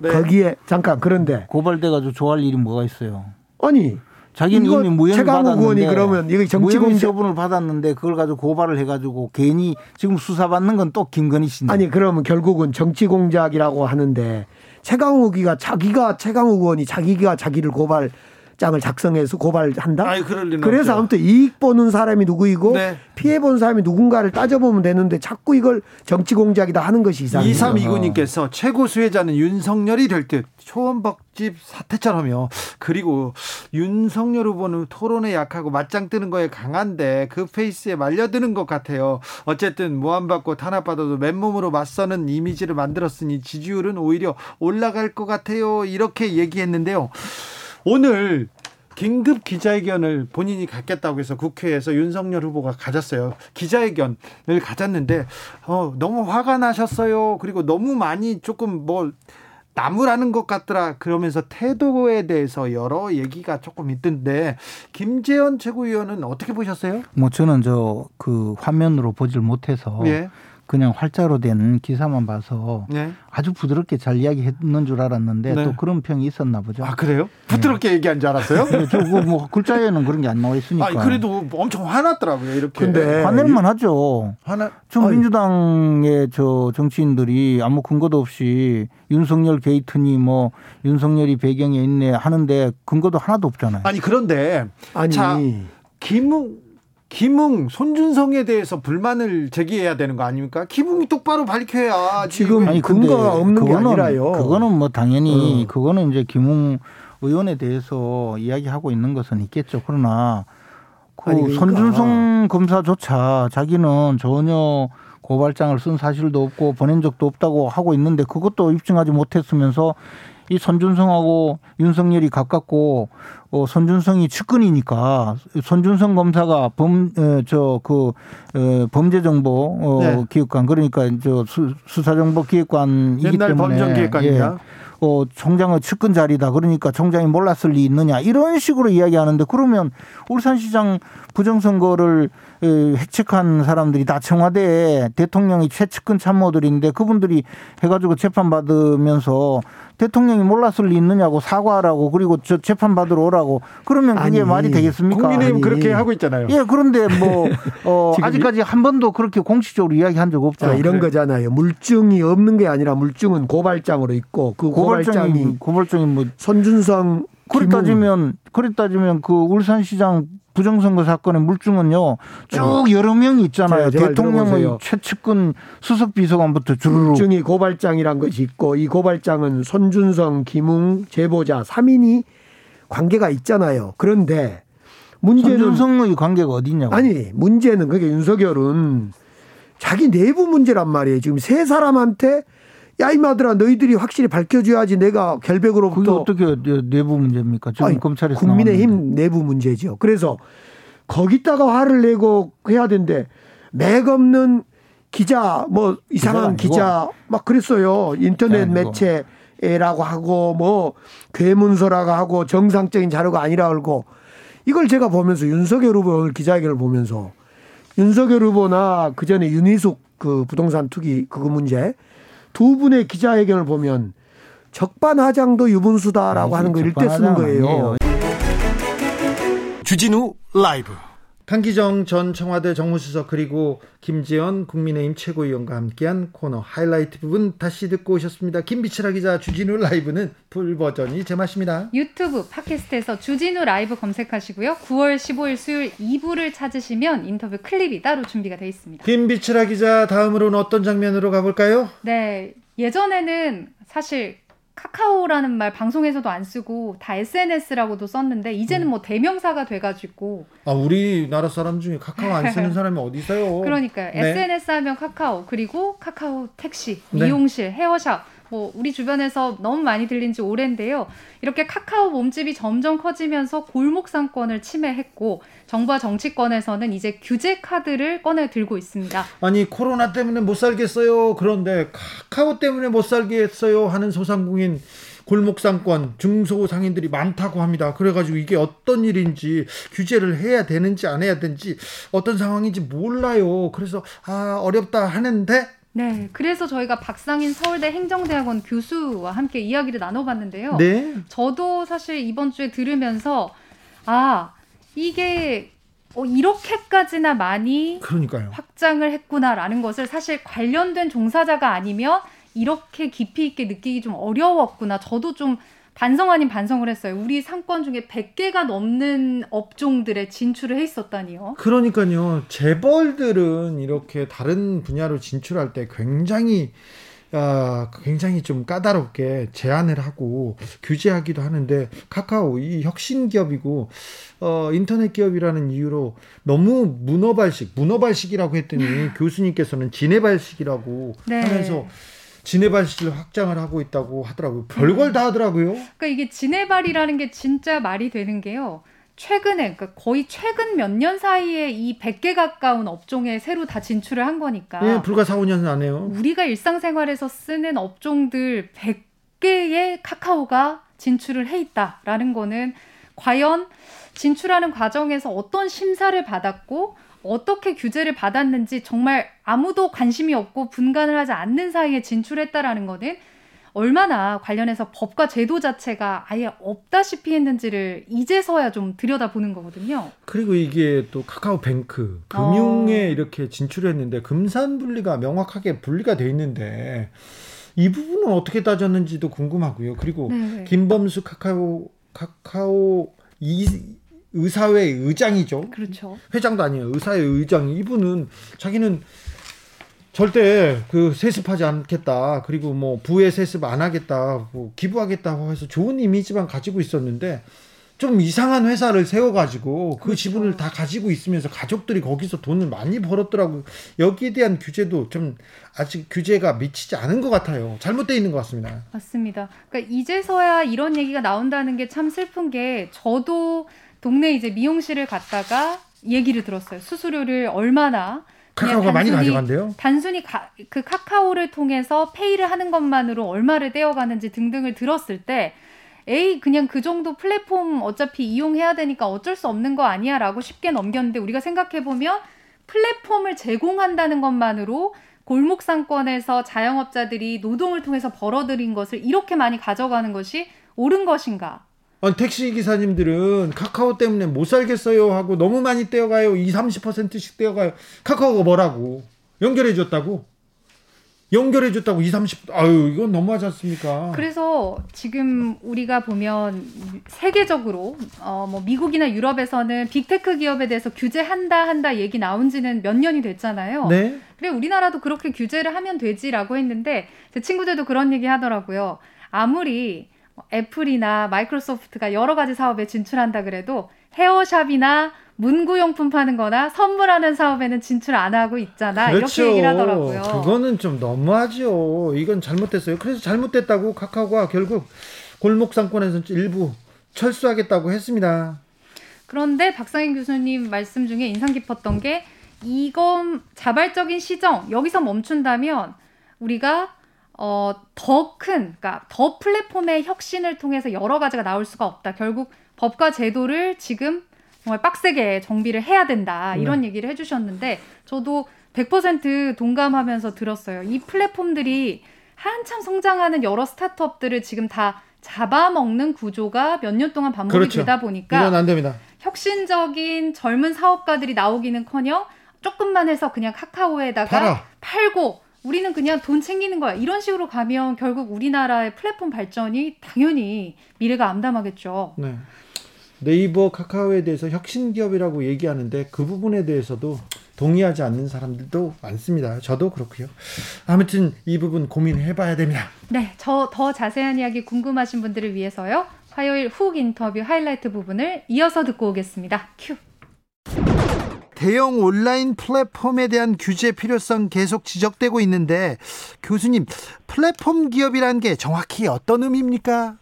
네. 거기에 잠깐 그런데. 고발돼가지고 좋아할 일이 뭐가 있어요. 아니. 자기는 이미 무혐의 받았는데. 최강욱 의원이 그러면 이거 무혐의 처분을 받았는데 그걸 가지고 고발을 해가지고 괜히 지금 수사받는 건 또 김건희 씨인데. 아니 그러면 결국은 정치 공작이라고 하는데. 최강욱이가 자기가 최강욱 의원이 자기가 자기를 고발 영장을 작성해서 고발한다. 아니, 그럴 리는 그래서 없죠. 아무튼 이익 보는 사람이 누구이고 네. 피해 본 사람이 누군가를 따져보면 되는데 자꾸 이걸 정치 공작이다 하는 것이 이상합니다. 2329님께서 최고 수혜자는 윤석열이 될 듯 초원박집 사태처럼요. 그리고 윤석열 후보는 토론에 약하고 맞짱 뜨는 거에 강한데 그 페이스에 말려드는 것 같아요. 어쨌든 모함받고 탄압받아도 맨몸으로 맞서는 이미지를 만들었으니 지지율은 오히려 올라갈 것 같아요. 이렇게 얘기했는데요. 오늘 긴급 기자회견을 본인이 갖겠다고 해서 국회에서 윤석열 후보가 가졌어요. 기자회견을 가졌는데 너무 화가 나셨어요. 그리고 너무 많이 조금 뭘 나무라는 것 같더라. 그러면서 태도에 대해서 여러 얘기가 조금 있던데 김재원 최고위원은 어떻게 보셨어요? 뭐 저는 그 화면으로 보질 못해서 예. 그냥 활자로 된 기사만 봐서 네. 아주 부드럽게 잘 이야기했는 줄 알았는데 네. 또 그런 평이 있었나 보죠. 아 그래요? 부드럽게 네. 얘기한 줄 알았어요? 네, 저뭐 글자에는 그런 게 안 나와 있으니까. 아 그래도 엄청 화났더라고요. 이렇게. 근데 화낼만 하죠. 지금 민주당의 정치인들이 아무 근거도 없이 윤석열 게이트니 뭐 윤석열이 배경에 있네 하는데 근거도 하나도 없잖아요. 아니 그런데 자 김웅 손준성에 대해서 불만을 제기해야 되는 거 아닙니까? 김웅이 똑바로 밝혀야 지금 아니, 근거가 없는 게 아니라요. 그거는 뭐 당연히 그거는 이제 김웅 의원에 대해서 이야기하고 있는 것은 있겠죠. 그러나 그러니까. 손준성 검사조차 자기는 전혀 고발장을 쓴 사실도 없고 보낸 적도 없다고 하고 있는데 그것도 입증하지 못했으면서 이 손준성하고 윤석열이 가깝고 손준성이 측근이니까 손준성 검사가 범죄정보 네. 기획관 그러니까 수사정보 기획관이기 때문에 옛날 범정기획관이다. 예, 총장의 측근 자리다. 그러니까 총장이 몰랐을 리 있느냐 이런 식으로 이야기하는데 그러면 울산시장 부정선거를 획책한 사람들이 다 청와대에 대통령이 최측근 참모들인데 그분들이 해가지고 재판받으면서 대통령이 몰랐을 리 있느냐고 사과하라고 그리고 저 재판받으러 오라고 그러면 그게 아니, 말이 되겠습니까? 국민의힘 그렇게 하고 있잖아요. 예, 그런데 뭐 아직까지 한 번도 그렇게 공식적으로 이야기한 적 없죠. 자, 이런 거잖아요. 물증이 없는 게 아니라 물증은 고발장으로 있고 그 고발장이 뭐 손준성 그랬다지면 그 울산시장 부정선거 사건의 물증은요 쭉 여러 명이 있잖아요. 대통령의 최측근 수석비서관부터 주르륵 물증이 고발장이란 것이 있고 이 고발장은 손준성, 김웅, 제보자 3인이 관계가 있잖아요. 그런데 문제는 손준성의 관계가 어디 있냐고. 아니 문제는 그게 윤석열은 자기 내부 문제란 말이에요. 지금 세 사람한테 야 이마들아 너희들이 확실히 밝혀줘야지 내가 결백으로부터. 그게 어떻게 내부 문제입니까? 지금 아니, 검찰에서 국민의힘 나왔는데. 내부 문제죠. 그래서 거기다가 화를 내고 해야 되는데 맥 없는 기자 뭐 이상한 기자 막 그랬어요. 인터넷 매체라고 하고 뭐 괴문서라고 하고 정상적인 자료가 아니라고 하고 이걸 제가 보면서 윤석열 후보 기자회견을 보면서 윤석열 후보나 그전에 윤희숙 그 부동산 투기 그거 문제 두 분의 기자회견을 보면 적반하장도 유분수다라고 하는 걸 일대 쓰는 거예요. 아니에요. 주진우 라이브 강기정 전 청와대 정무수석 그리고 김재원 국민의힘 최고위원과 함께한 코너 하이라이트 부분 다시 듣고 오셨습니다. 김빛치라 기자 주진우 라이브는 풀버전이 제맛입니다. 유튜브 팟캐스트에서 주진우 라이브 검색하시고요. 9월 15일 수요일 2부를 찾으시면 인터뷰 클립이 따로 준비가 되어 있습니다. 김빛치라 기자 다음으로는 어떤 장면으로 가볼까요? 네, 예전에는 사실 카카오라는 말 방송에서도 안 쓰고 다 SNS라고도 썼는데 이제는 뭐 대명사가 돼가지고 아 우리나라 사람 중에 카카오 안 쓰는 사람이 어디 있어요? 그러니까요. 네. SNS 하면 카카오 그리고 카카오 택시, 미용실, 네. 헤어샵 뭐 우리 주변에서 너무 많이 들린 지 오랜데요. 이렇게 카카오 몸집이 점점 커지면서 골목상권을 침해했고 정부와 정치권에서는 이제 규제 카드를 꺼내 들고 있습니다. 아니 코로나 때문에 못 살겠어요. 그런데 카카오 때문에 못 살겠어요 하는 소상공인 골목상권 중소상인들이 많다고 합니다. 그래가지고 이게 어떤 일인지 규제를 해야 되는지 안 해야 되는지 어떤 상황인지 몰라요. 그래서 아 어렵다 하는데 네, 그래서 저희가 박상인 서울대 행정대학원 교수와 함께 이야기를 나눠봤는데요. 네. 저도 사실 이번 주에 들으면서 아, 이게 이렇게까지나 많이 그러니까요. 확장을 했구나라는 것을 사실 관련된 종사자가 아니면 이렇게 깊이 있게 느끼기 좀 어려웠구나. 저도 좀 반성 아닌 반성을 했어요. 우리 상권 중에 100개가 넘는 업종들에 진출을 해 있었다니요. 그러니까요. 재벌들은 이렇게 다른 분야로 진출할 때 굉장히 좀 까다롭게 제한을 하고 규제하기도 하는데, 카카오 이 혁신기업이고 인터넷기업이라는 이유로 너무 문어발식이라고 했더니 교수님께서는 지네발식이라고 네. 하면서 지네발식을 확장을 하고 있다고 하더라고요. 별걸 다 하더라고요. 그러니까 이게 지네발이라는 게 진짜 말이 되는 게요. 최근에, 그러니까 거의 최근 몇 년 사이에 이 100개 가까운 업종에 새로 다 진출을 한 거니까. 예, 불과 4, 5년 안 해요. 우리가 일상생활에서 쓰는 업종들 100개에 카카오가 진출을 해 있다라는 거는 과연 진출하는 과정에서 어떤 심사를 받았고 어떻게 규제를 받았는지 정말 아무도 관심이 없고 분간을 하지 않는 사이에 진출했다라는 거는 얼마나 관련해서 법과 제도 자체가 아예 없다시피 했는지를 이제서야 좀 들여다보는 거거든요. 그리고 이게 또 카카오뱅크 금융에 이렇게 진출했는데 금산분리가 명확하게 분리가 돼 있는데 이 부분은 어떻게 따졌는지도 궁금하고요. 그리고 네. 김범수 카카오 의사회 의장이죠. 그렇죠. 회장도 아니에요. 의사회 의장. 이분은 자기는 절대 세습하지 않겠다. 그리고 부의 세습 안 하겠다. 기부하겠다고 해서 좋은 이미지만 가지고 있었는데 좀 이상한 회사를 세워가지고 그 지분을 다 가지고 있으면서 가족들이 거기서 돈을 많이 벌었더라고요. 여기에 대한 규제도 좀 아직 규제가 미치지 않은 것 같아요. 잘못되어 있는 것 같습니다. 맞습니다. 그러니까 이제서야 이런 얘기가 나온다는 게 참 슬픈 게, 저도 동네 이제 미용실을 갔다가 얘기를 들었어요. 수수료를 얼마나 카카오가 많이 가져간대요. 단순히 그 카카오를 통해서 페이를 하는 것만으로 얼마를 떼어가는지 등등을 들었을 때, 에이 그냥 그 정도 플랫폼 어차피 이용해야 되니까 어쩔 수 없는 거 아니야 라고 쉽게 넘겼는데, 우리가 생각해보면 플랫폼을 제공한다는 것만으로 골목상권에서 자영업자들이 노동을 통해서 벌어들인 것을 이렇게 많이 가져가는 것이 옳은 것인가. 택시기사님들은 카카오 때문에 못 살겠어요 하고 너무 많이 떼어가요. 20, 30%씩 떼어가요. 카카오가 뭐라고? 연결해줬다고 20, 30%. 아유, 이건 너무하지 않습니까? 그래서 지금 우리가 보면 세계적으로 미국이나 유럽에서는 빅테크 기업에 대해서 규제한다 얘기 나온 지는 몇 년이 됐잖아요. 네. 그래, 우리나라도 그렇게 규제를 하면 되지라고 했는데, 제 친구들도 그런 얘기 하더라고요. 아무리 애플이나 마이크로소프트가 여러 가지 사업에 진출한다 그래도 헤어샵이나 문구용품 파는 거나 선물하는 사업에는 진출 안 하고 있잖아. 그렇죠. 이렇게 얘기를 하더라고요. 그거는 좀 너무하죠. 이건 잘못됐어요. 그래서 잘못됐다고 카카오가 결국 골목상권에서 일부 철수하겠다고 했습니다. 그런데 박상인 교수님 말씀 중에 인상 깊었던 게, 이건 자발적인 시정, 여기서 멈춘다면 우리가 더 큰, 그러니까 더 플랫폼의 혁신을 통해서 여러 가지가 나올 수가 없다. 결국 법과 제도를 지금 정말 빡세게 정비를 해야 된다. 이런 얘기를 해주셨는데, 저도 100% 동감하면서 들었어요. 이 플랫폼들이 한참 성장하는 여러 스타트업들을 지금 다 잡아먹는 구조가 몇 년 동안 반복이 그렇죠. 되다 보니까 이건 안 됩니다. 혁신적인 젊은 사업가들이 나오기는커녕 조금만 해서 그냥 카카오에다가 팔고 우리는 그냥 돈 챙기는 거야. 이런 식으로 가면 결국 우리나라의 플랫폼 발전이 당연히 미래가 암담하겠죠. 네. 네이버, 카카오에 대해서 혁신기업이라고 얘기하는데 그 부분에 대해서도 동의하지 않는 사람들도 많습니다. 저도 그렇고요. 아무튼 이 부분 고민해봐야 됩니다. 네, 저 더 자세한 이야기 궁금하신 분들을 위해서요. 화요일 훅 인터뷰 하이라이트 부분을 이어서 듣고 오겠습니다. 큐. 대형 온라인 플랫폼에 대한 규제 필요성 계속 지적되고 있는데, 교수님, 플랫폼 기업이란 게 정확히 어떤 의미입니까?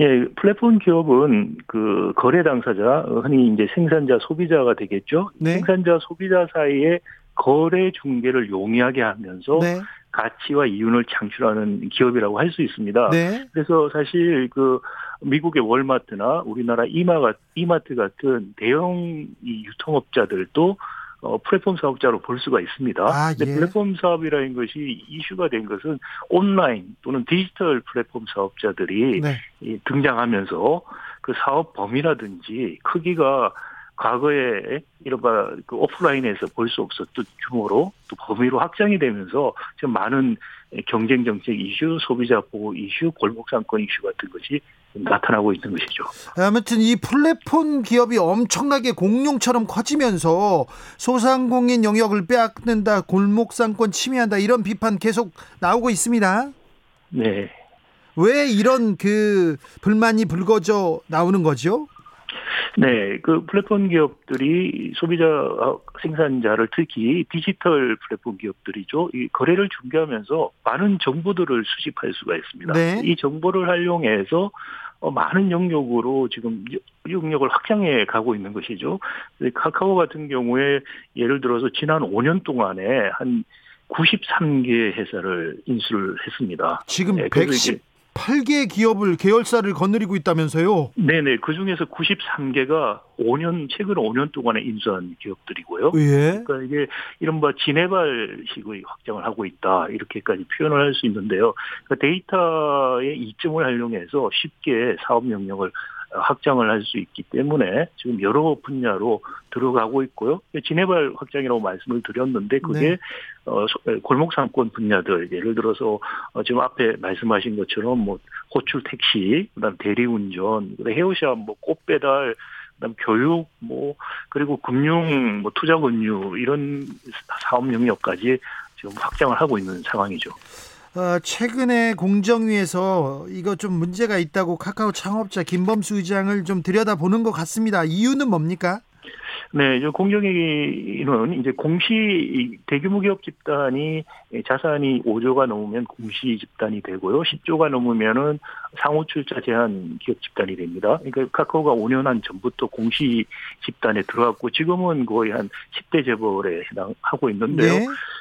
예, 플랫폼 기업은 그 거래 당사자, 흔히 이제 생산자, 소비자가 되겠죠. 네. 생산자, 소비자 사이에 거래 중개를 용이하게 하면서 네. 가치와 이윤을 창출하는 기업이라고 할 수 있습니다. 네. 그래서 사실 그 미국의 월마트나 우리나라 이마트 같은 대형 유통업자들도 플랫폼 사업자로 볼 수가 있습니다. 근데 플랫폼 사업이라는 것이 이슈가 된 것은 온라인 또는 디지털 플랫폼 사업자들이 등장하면서 그 사업 범위라든지 크기가 과거에 이른바 그 오프라인에서 볼 수 없었던 규모로 또 범위로 확장이 되면서 지금 많은 경쟁 정책 이슈, 소비자 보호 이슈, 골목상권 이슈 같은 것이 나타나고 있는 것이죠. 아무튼 이 플랫폼 기업이 엄청나게 공룡처럼 커지면서 소상공인 영역을 빼앗는다, 골목상권 침해한다 이런 비판 계속 나오고 있습니다. 네. 왜 이런 그 불만이 불거져 나오는 거죠? 네, 그 플랫폼 기업들이 소비자 생산자를 특히 디지털 플랫폼 기업들이죠. 이 거래를 중개하면서 많은 정보들을 수집할 수가 있습니다. 네. 이 정보를 활용해서 많은 영역으로 지금 영역을 확장해 가고 있는 것이죠. 카카오 같은 경우에 예를 들어서 지난 5년 동안에 한 93개 회사를 인수를 했습니다. 지금 8개 기업을 계열사를 거느리고 있다면서요? 네네. 그중에서 93개가 5년 최근 5년 동안에 인수한 기업들이고요. 예. 그러니까 이게 이른바 지네발식의 확장을 하고 있다 이렇게까지 표현을 할 수 있는데요. 그러니까 데이터의 이점을 활용해서 쉽게 사업 영역을 확장을 할 수 있기 때문에 지금 여러 분야로 들어가고 있고요. 지네발 확장이라고 말씀을 드렸는데 그게 네. 골목상권 분야들 예를 들어서 지금 앞에 말씀하신 것처럼 뭐 호출 택시, 그다음 대리운전, 헤어샵, 뭐 꽃배달, 그다음 교육, 뭐 그리고 금융, 뭐 투자금융 이런 사업 영역까지 지금 확장을 하고 있는 상황이죠. 최근에 공정위에서 이거 좀 문제가 있다고 카카오 창업자 김범수 의장을 좀 들여다보는 것 같습니다. 이유는 뭡니까? 네, 이제 공정위는 이제 공시 대규모 기업 집단이 자산이 5조가 넘으면 공시 집단이 되고요, 10조가 넘으면은 상호출자 제한 기업 집단이 됩니다. 그러니까 카카오가 5년 한 전부터 공시 집단에 들어갔고 지금은 거의 한 10대 재벌에 해당하고 있는데요.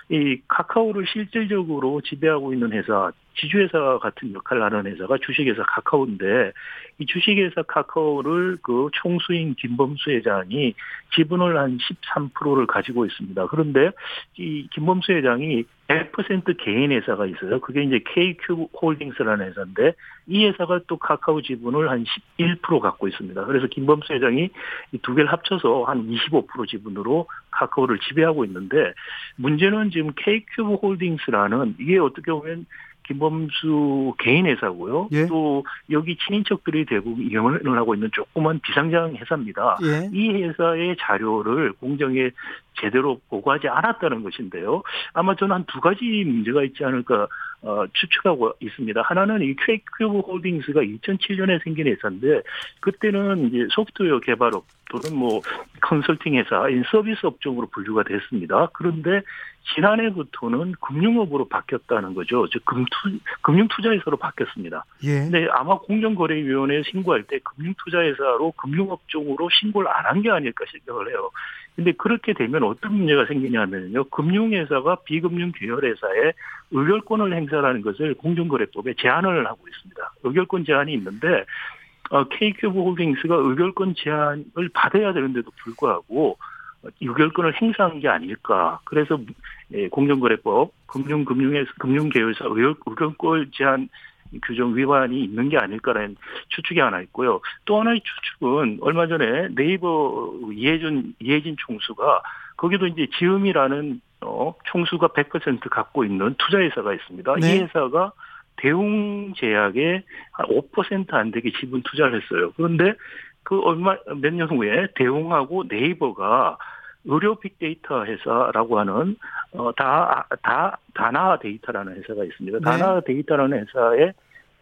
네. 이 카카오를 실질적으로 지배하고 있는 회사, 지주회사 같은 역할을 하는 회사가 주식회사 카카오인데 이 주식회사 카카오를 그 총수인 김범수 회장이 지분을 한 13%를 가지고 있습니다. 그런데 이 김범수 회장이 100% 개인 회사가 있어요. 그게 이제 KQ 홀딩스라는 회사인데 이 회사가 또 카카오 지분을 한 11% 갖고 있습니다. 그래서 김범수 회장이 이 두 개를 합쳐서 한 25% 지분으로 카카오를 지배하고 있는데 문제는 지금 KQ 홀딩스라는 이게 어떻게 보면 김범수 개인 회사고요. 예. 또 여기 친인척들이 대부분 이용을 하고 있는 조그만 비상장 회사입니다. 예. 이 회사의 자료를 공정에 제대로 보고하지 않았다는 것인데요. 아마 저는 한 두 가지 문제가 있지 않을까 추측하고 있습니다. 하나는 이 KQ 홀딩스가 2007년에 생긴 회사인데 그때는 이제 소프트웨어 개발업 또는 뭐 컨설팅 회사, 서비스 업종으로 분류가 됐습니다. 그런데 지난해부터는 금융업으로 바뀌었다는 거죠. 즉 금융투자회사로 바뀌었습니다. 그런데 예. 아마 공정거래위원회에 신고할 때 금융투자회사로 금융업종으로 신고를 안 한 게 아닐까 생각을 해요. 근데 그렇게 되면 어떤 문제가 생기냐면요. 금융회사가 비금융 계열회사에 의결권을 행사하는 것을 공정거래법에 제한을 하고 있습니다. 의결권 제한이 있는데 K큐브 홀딩스가 의결권 제한을 받아야 되는데도 불구하고 의결권을 행사한 게 아닐까. 그래서 공정거래법, 금융계열사 의결권 제한 규정 위반이 있는 게 아닐까라는 추측이 하나 있고요. 또 하나의 추측은 얼마 전에 네이버 이해진 총수가 거기도 이제 지음이라는 총수가 100% 갖고 있는 투자회사가 있습니다. 네. 이 회사가 대웅 제약에 한 5% 안 되게 지분 투자를 했어요. 그런데 그 몇 년 후에 대웅하고 네이버가 의료 빅데이터 회사라고 하는 다나 데이터라는 회사가 있습니다. 네. 다나 데이터라는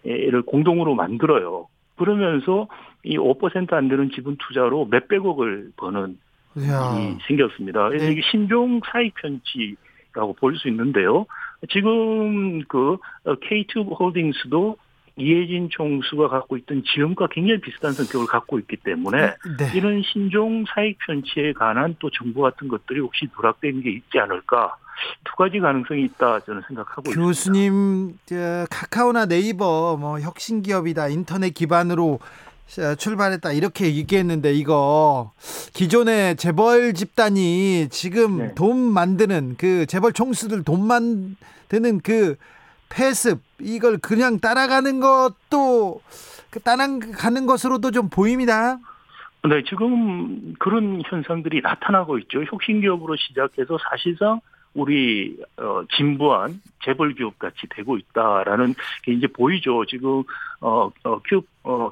회사를 공동으로 만들어요. 그러면서 이 5% 안 되는 지분 투자로 몇백억을 버는 일이 생겼습니다. 네. 이게 신종 사익 편취라고 볼 수 있는데요. 지금 그 K2 홀딩스도 이해진 총수가 갖고 있던 지음과 굉장히 비슷한 성격을 갖고 있기 때문에 네. 이런 신종 사익 편취에 관한 또 정보 같은 것들이 혹시 누락된 게 있지 않을까. 두 가지 가능성이 있다 저는 생각하고 있습니다. 교수님, 카카오나 네이버 뭐 혁신 기업이다, 인터넷 기반으로 출발했다 이렇게 얘기했는데 이거 기존의 재벌 집단이 지금 네. 돈 만드는 그 재벌 총수들 돈 만드는 그 패습 이걸 그냥 따라가는 것도 따라가는 것으로도 좀 보입니다. 네, 지금 그런 현상들이 나타나고 있죠. 혁신기업으로 시작해서 사실상 우리 진부한 재벌 기업 같이 되고 있다라는 게 이제 보이죠. 지금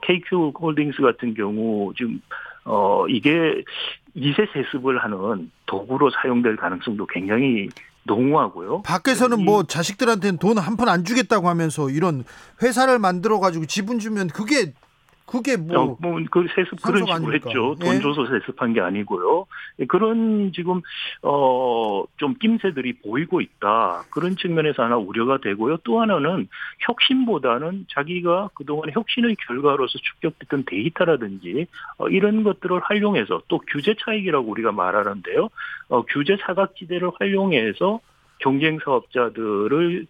KQ 홀딩스 같은 경우 지금 이게 2세 세습을 하는 도구로 사용될 가능성도 굉장히 농후하고요. 밖에서는 뭐 자식들한테는 돈 한 푼 안 주겠다고 하면서 이런 회사를 만들어 가지고 지분 주면 그게 그 세습 그런 식으로 아닙니까? 했죠. 돈 줘서 세습한 게 아니고요. 그런 지금 좀 낌새들이 보이고 있다. 그런 측면에서 하나 우려가 되고요. 또 하나는 혁신보다는 자기가 그동안 혁신의 결과로서 축적됐던 데이터라든지 이런 것들을 활용해서 또 규제 차익이라고 우리가 말하는데요. 규제 사각지대를 활용해서 경쟁 사업자들을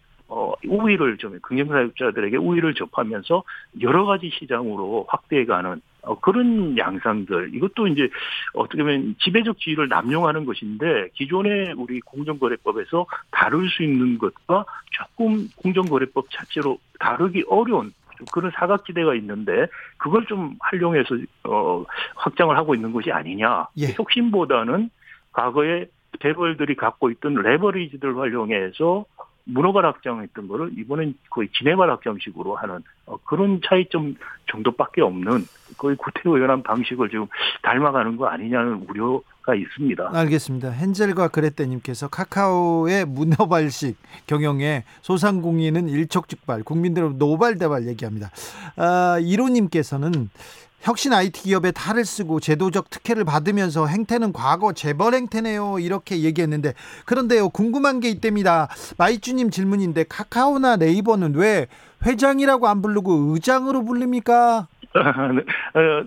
우위를 좀 경쟁사업자들에게 우위를 접하면서 여러 가지 시장으로 확대해가는 그런 양상들, 이것도 이제 어떻게 보면 지배적 지위를 남용하는 것인데 기존의 우리 공정거래법에서 다룰 수 있는 것과 조금 공정거래법 자체로 다루기 어려운 그런 사각지대가 있는데 그걸 좀 활용해서 확장을 하고 있는 것이 아니냐. 혁신보다는 과거에 재벌들이 갖고 있던 레버리지를 활용해서 문어발 확장했던 거를 이번엔 거의 진해발 확장식으로 하는 그런 차이점 정도밖에 없는 거의 구태의연한 방식을 지금 닮아가는 거 아니냐는 우려가 있습니다. 알겠습니다. 헨젤과 그레테님께서 카카오의 문어발식 경영에 소상공인은 일촉즉발, 국민들은 노발대발 얘기합니다. 이로님께서는 혁신 IT 기업에 탈을 쓰고 제도적 특혜를 받으면서 행태는 과거 재벌 행태네요. 이렇게 얘기했는데 그런데요. 궁금한 게 있답니다. 마이쭈님 질문인데 카카오나 네이버는 왜 회장이라고 안 부르고 의장으로 불립니까?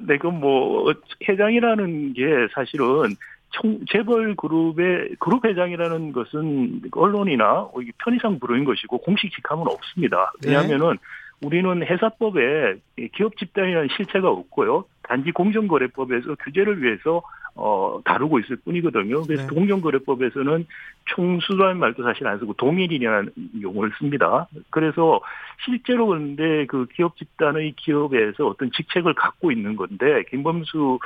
네, 그 뭐 회장이라는 게 사실은 재벌 그룹의 그룹 회장이라는 것은 언론이나 편의상 부르는 것이고 공식 직함은 없습니다. 왜냐하면은 우리는 회사법에 기업 집단이라는 실체가 없고요. 단지 공정거래법에서 규제를 위해서 다루고 있을 뿐이거든요. 그래서 공정거래법에서는 총수라는 말도 사실 안 쓰고 동일이라는 용어를 씁니다. 그래서 실제로 그런데 그 기업 집단의 기업에서 어떤 직책을 갖고 있는 건데 김범수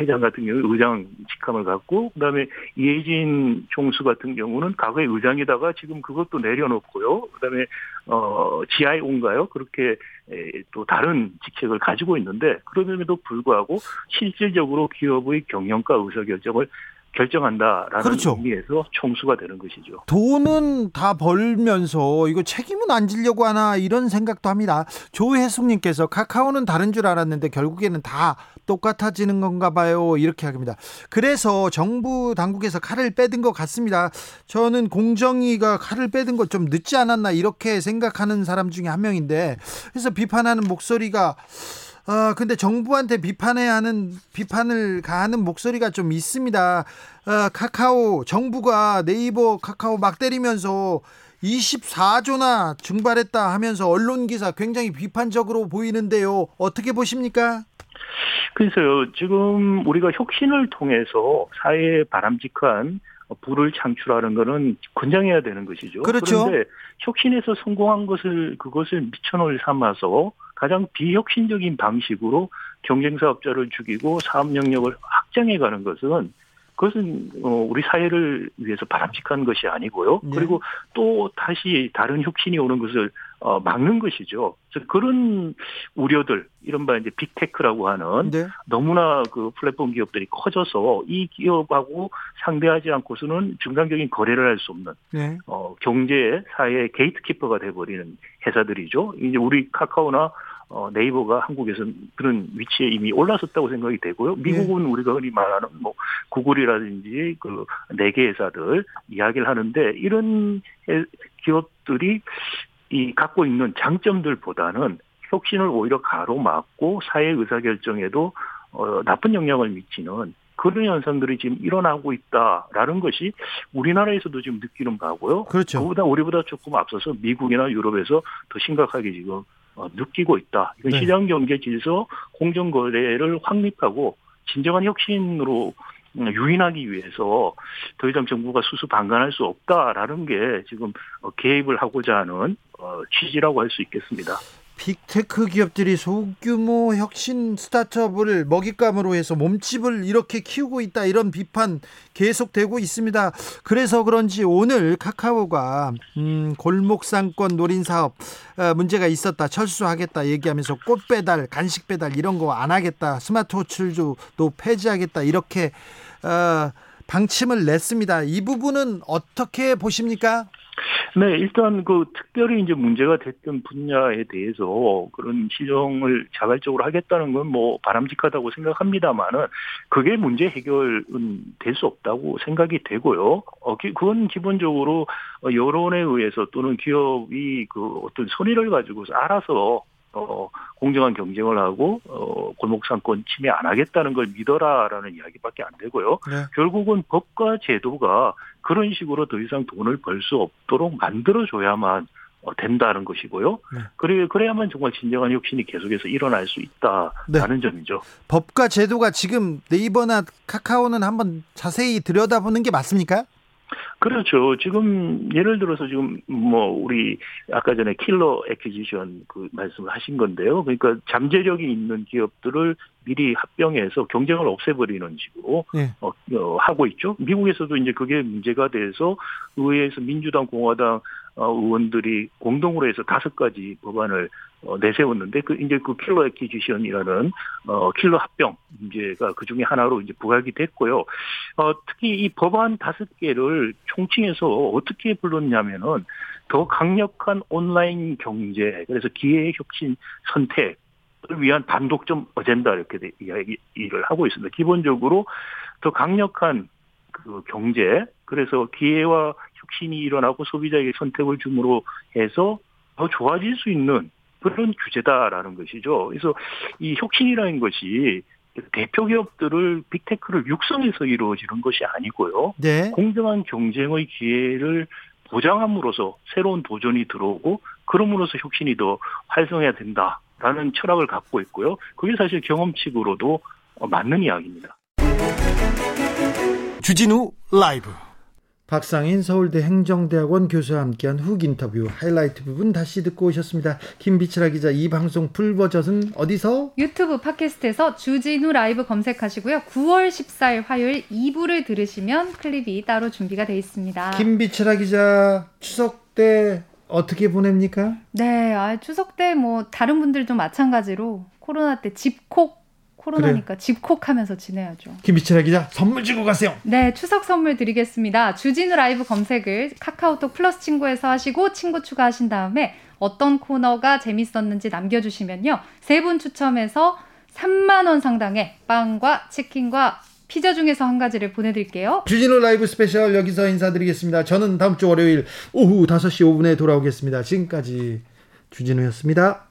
회장 같은 경우는 의장 직함을 갖고 그다음에 이해진 총수 같은 경우는 과거에 의장이다가 지금 그것도 내려놓고요. 그다음에 GIO인가요? 그렇게 또 다른 직책을 가지고 있는데 그럼에도 불구하고 실질적으로 기업의 경영과 의사결정을 결정한다라는 의미에서 총수가 되는 것이죠. 돈은 다 벌면서 이거 책임은 안 지려고 하나 이런 생각도 합니다. 조혜숙님께서 카카오는 다른 줄 알았는데 결국에는 다 똑같아지는 건가 봐요. 이렇게 합니다. 그래서 정부 당국에서 칼을 빼든 것 같습니다. 저는 공정위가 칼을 빼든 것 좀 늦지 않았나 이렇게 생각하는 사람 중에 한 명인데 그래서 비판하는 목소리가 근데 정부한테 비판을 가하는 목소리가 좀 있습니다. 카카오, 정부가 네이버 카카오 막 때리면서 24조나 증발했다 하면서 언론 기사 굉장히 비판적으로 보이는데요. 어떻게 보십니까? 그래서요, 지금 우리가 혁신을 통해서 사회에 바람직한 부를 창출하는 것은 권장해야 되는 것이죠. 그렇죠. 그런데 혁신에서 성공한 그것을 미천을 삼아서 가장 비혁신적인 방식으로 경쟁사업자를 죽이고 사업 영역을 확장해가는 것은 그것은 우리 사회를 위해서 바람직한 것이 아니고요. 그리고 또 다시 다른 혁신이 오는 것을 막는 것이죠. 그래서 그런 우려들, 이른바 이제 빅테크라고 하는 너무나 그 플랫폼 기업들이 커져서 이 기업하고 상대하지 않고서는 중간적인 거래를 할 수 없는 경제 사회의 게이트키퍼가 돼버리는 회사들이죠. 이제 우리 카카오나 네이버가 한국에서는 그런 위치에 이미 올라섰다고 생각이 되고요. 미국은 우리가 흔히 말하는 뭐 구글이라든지 그 4개 회사들 이야기를 하는데 이런 기업들이 이 갖고 있는 장점들보다는 혁신을 오히려 가로막고 사회 의사결정에도 나쁜 영향을 미치는 그런 현상들이 지금 일어나고 있다라는 것이 우리나라에서도 지금 느끼는 바고요. 그렇죠. 우리보다 조금 앞서서 미국이나 유럽에서 더 심각하게 지금 느끼고 있다. 이건 시장 경제 질서 공정 거래를 확립하고 진정한 혁신으로 유인하기 위해서 더 이상 정부가 수수방관할 수 없다라는 게 지금 개입을 하고자 하는 취지라고 할 수 있겠습니다. 빅테크 기업들이 소규모 혁신 스타트업을 먹잇감으로 해서 몸집을 이렇게 키우고 있다, 이런 비판 계속되고 있습니다. 그래서 그런지 오늘 카카오가 골목상권 노린사업 문제가 있었다, 철수하겠다 얘기하면서 꽃 배달, 간식 배달 이런 거 안 하겠다, 스마트호출도 폐지하겠다 이렇게 방침을 냈습니다. 이 부분은 어떻게 보십니까? 네, 일단 특별히 이제 문제가 됐던 분야에 대해서 그런 시정을 자발적으로 하겠다는 건 뭐 바람직하다고 생각합니다만은 그게 문제 해결은 될 수 없다고 생각이 되고요. 그건 기본적으로 여론에 의해서 또는 기업이 어떤 손해를 가지고서 알아서 공정한 경쟁을 하고 골목상권 침해 안 하겠다는 걸 믿어라라는 이야기밖에 안 되고요. 네. 결국은 법과 제도가 그런 식으로 더 이상 돈을 벌 수 없도록 만들어줘야만 된다는 것이고요. 네. 그래야만 정말 진정한 혁신이 계속해서 일어날 수 있다라는, 네, 점이죠. 법과 제도가 지금 네이버나 카카오는 한번 자세히 들여다보는 게 맞습니까? 그렇죠. 지금 예를 들어서 지금 우리 아까 전에 킬러 애퀴지션 말씀을 하신 건데요. 그러니까 잠재력이 있는 기업들을 미리 합병해서 경쟁을 없애버리는 식으로, 네, 하고 있죠. 미국에서도 이제 그게 문제가 돼서 의회에서 민주당, 공화당 의원들이 공동으로 해서 5가지 법안을 내세웠는데 그 킬러 애퀴지션이라는 킬러 합병 문제가 그 중에 하나로 이제 부각이 됐고요. 특히 이 법안 5개를 총칭해서 어떻게 불렀냐면은 더 강력한 온라인 경제, 그래서 기회의 혁신 선택 위한 단독점 어젠다 이렇게 이야기를 하고 있습니다. 기본적으로 더 강력한 경제, 그래서 기회와 혁신이 일어나고 소비자에게 선택을 줌으로 해서 더 좋아질 수 있는 그런 규제다라는 것이죠. 그래서 이 혁신이라는 것이 대표 기업들을 빅테크를 육성해서 이루어지는 것이 아니고요. 네. 공정한 경쟁의 기회를 보장함으로써 새로운 도전이 들어오고 그럼으로써 혁신이 더 활성해야 된다 라는 철학을 갖고 있고요. 그게 사실 경험칙으로도 맞는 이야기입니다. 주진우 라이브 박상인 서울대 행정대학원 교수와 함께한 훅 인터뷰 하이라이트 부분 다시 듣고 오셨습니다. 김빛치라 기자, 이 방송 풀버전은 어디서? 유튜브 팟캐스트에서 주진우 라이브 검색하시고요. 9월 14일 화요일 2부를 들으시면 클립이 따로 준비가 되어 있습니다. 김빛치라 기자, 추석 때 어떻게 보냅니까? 네, 추석 때 다른 분들도 마찬가지로 코로나 때 코로나니까 그래요. 집콕하면서 지내야죠. 김빛치라 기자, 선물 주고 가세요. 네, 추석 선물 드리겠습니다. 주진우 라이브 검색을 카카오톡 플러스 친구에서 하시고 친구 추가하신 다음에 어떤 코너가 재밌었는지 남겨주시면요, 3분 추첨해서 3만 원 상당의 빵과 치킨과 피자 중에서 한 가지를 보내드릴게요. 주진우 라이브 스페셜 여기서 인사드리겠습니다. 저는 다음 주 월요일 오후 5시 5분에 돌아오겠습니다. 지금까지 주진우였습니다.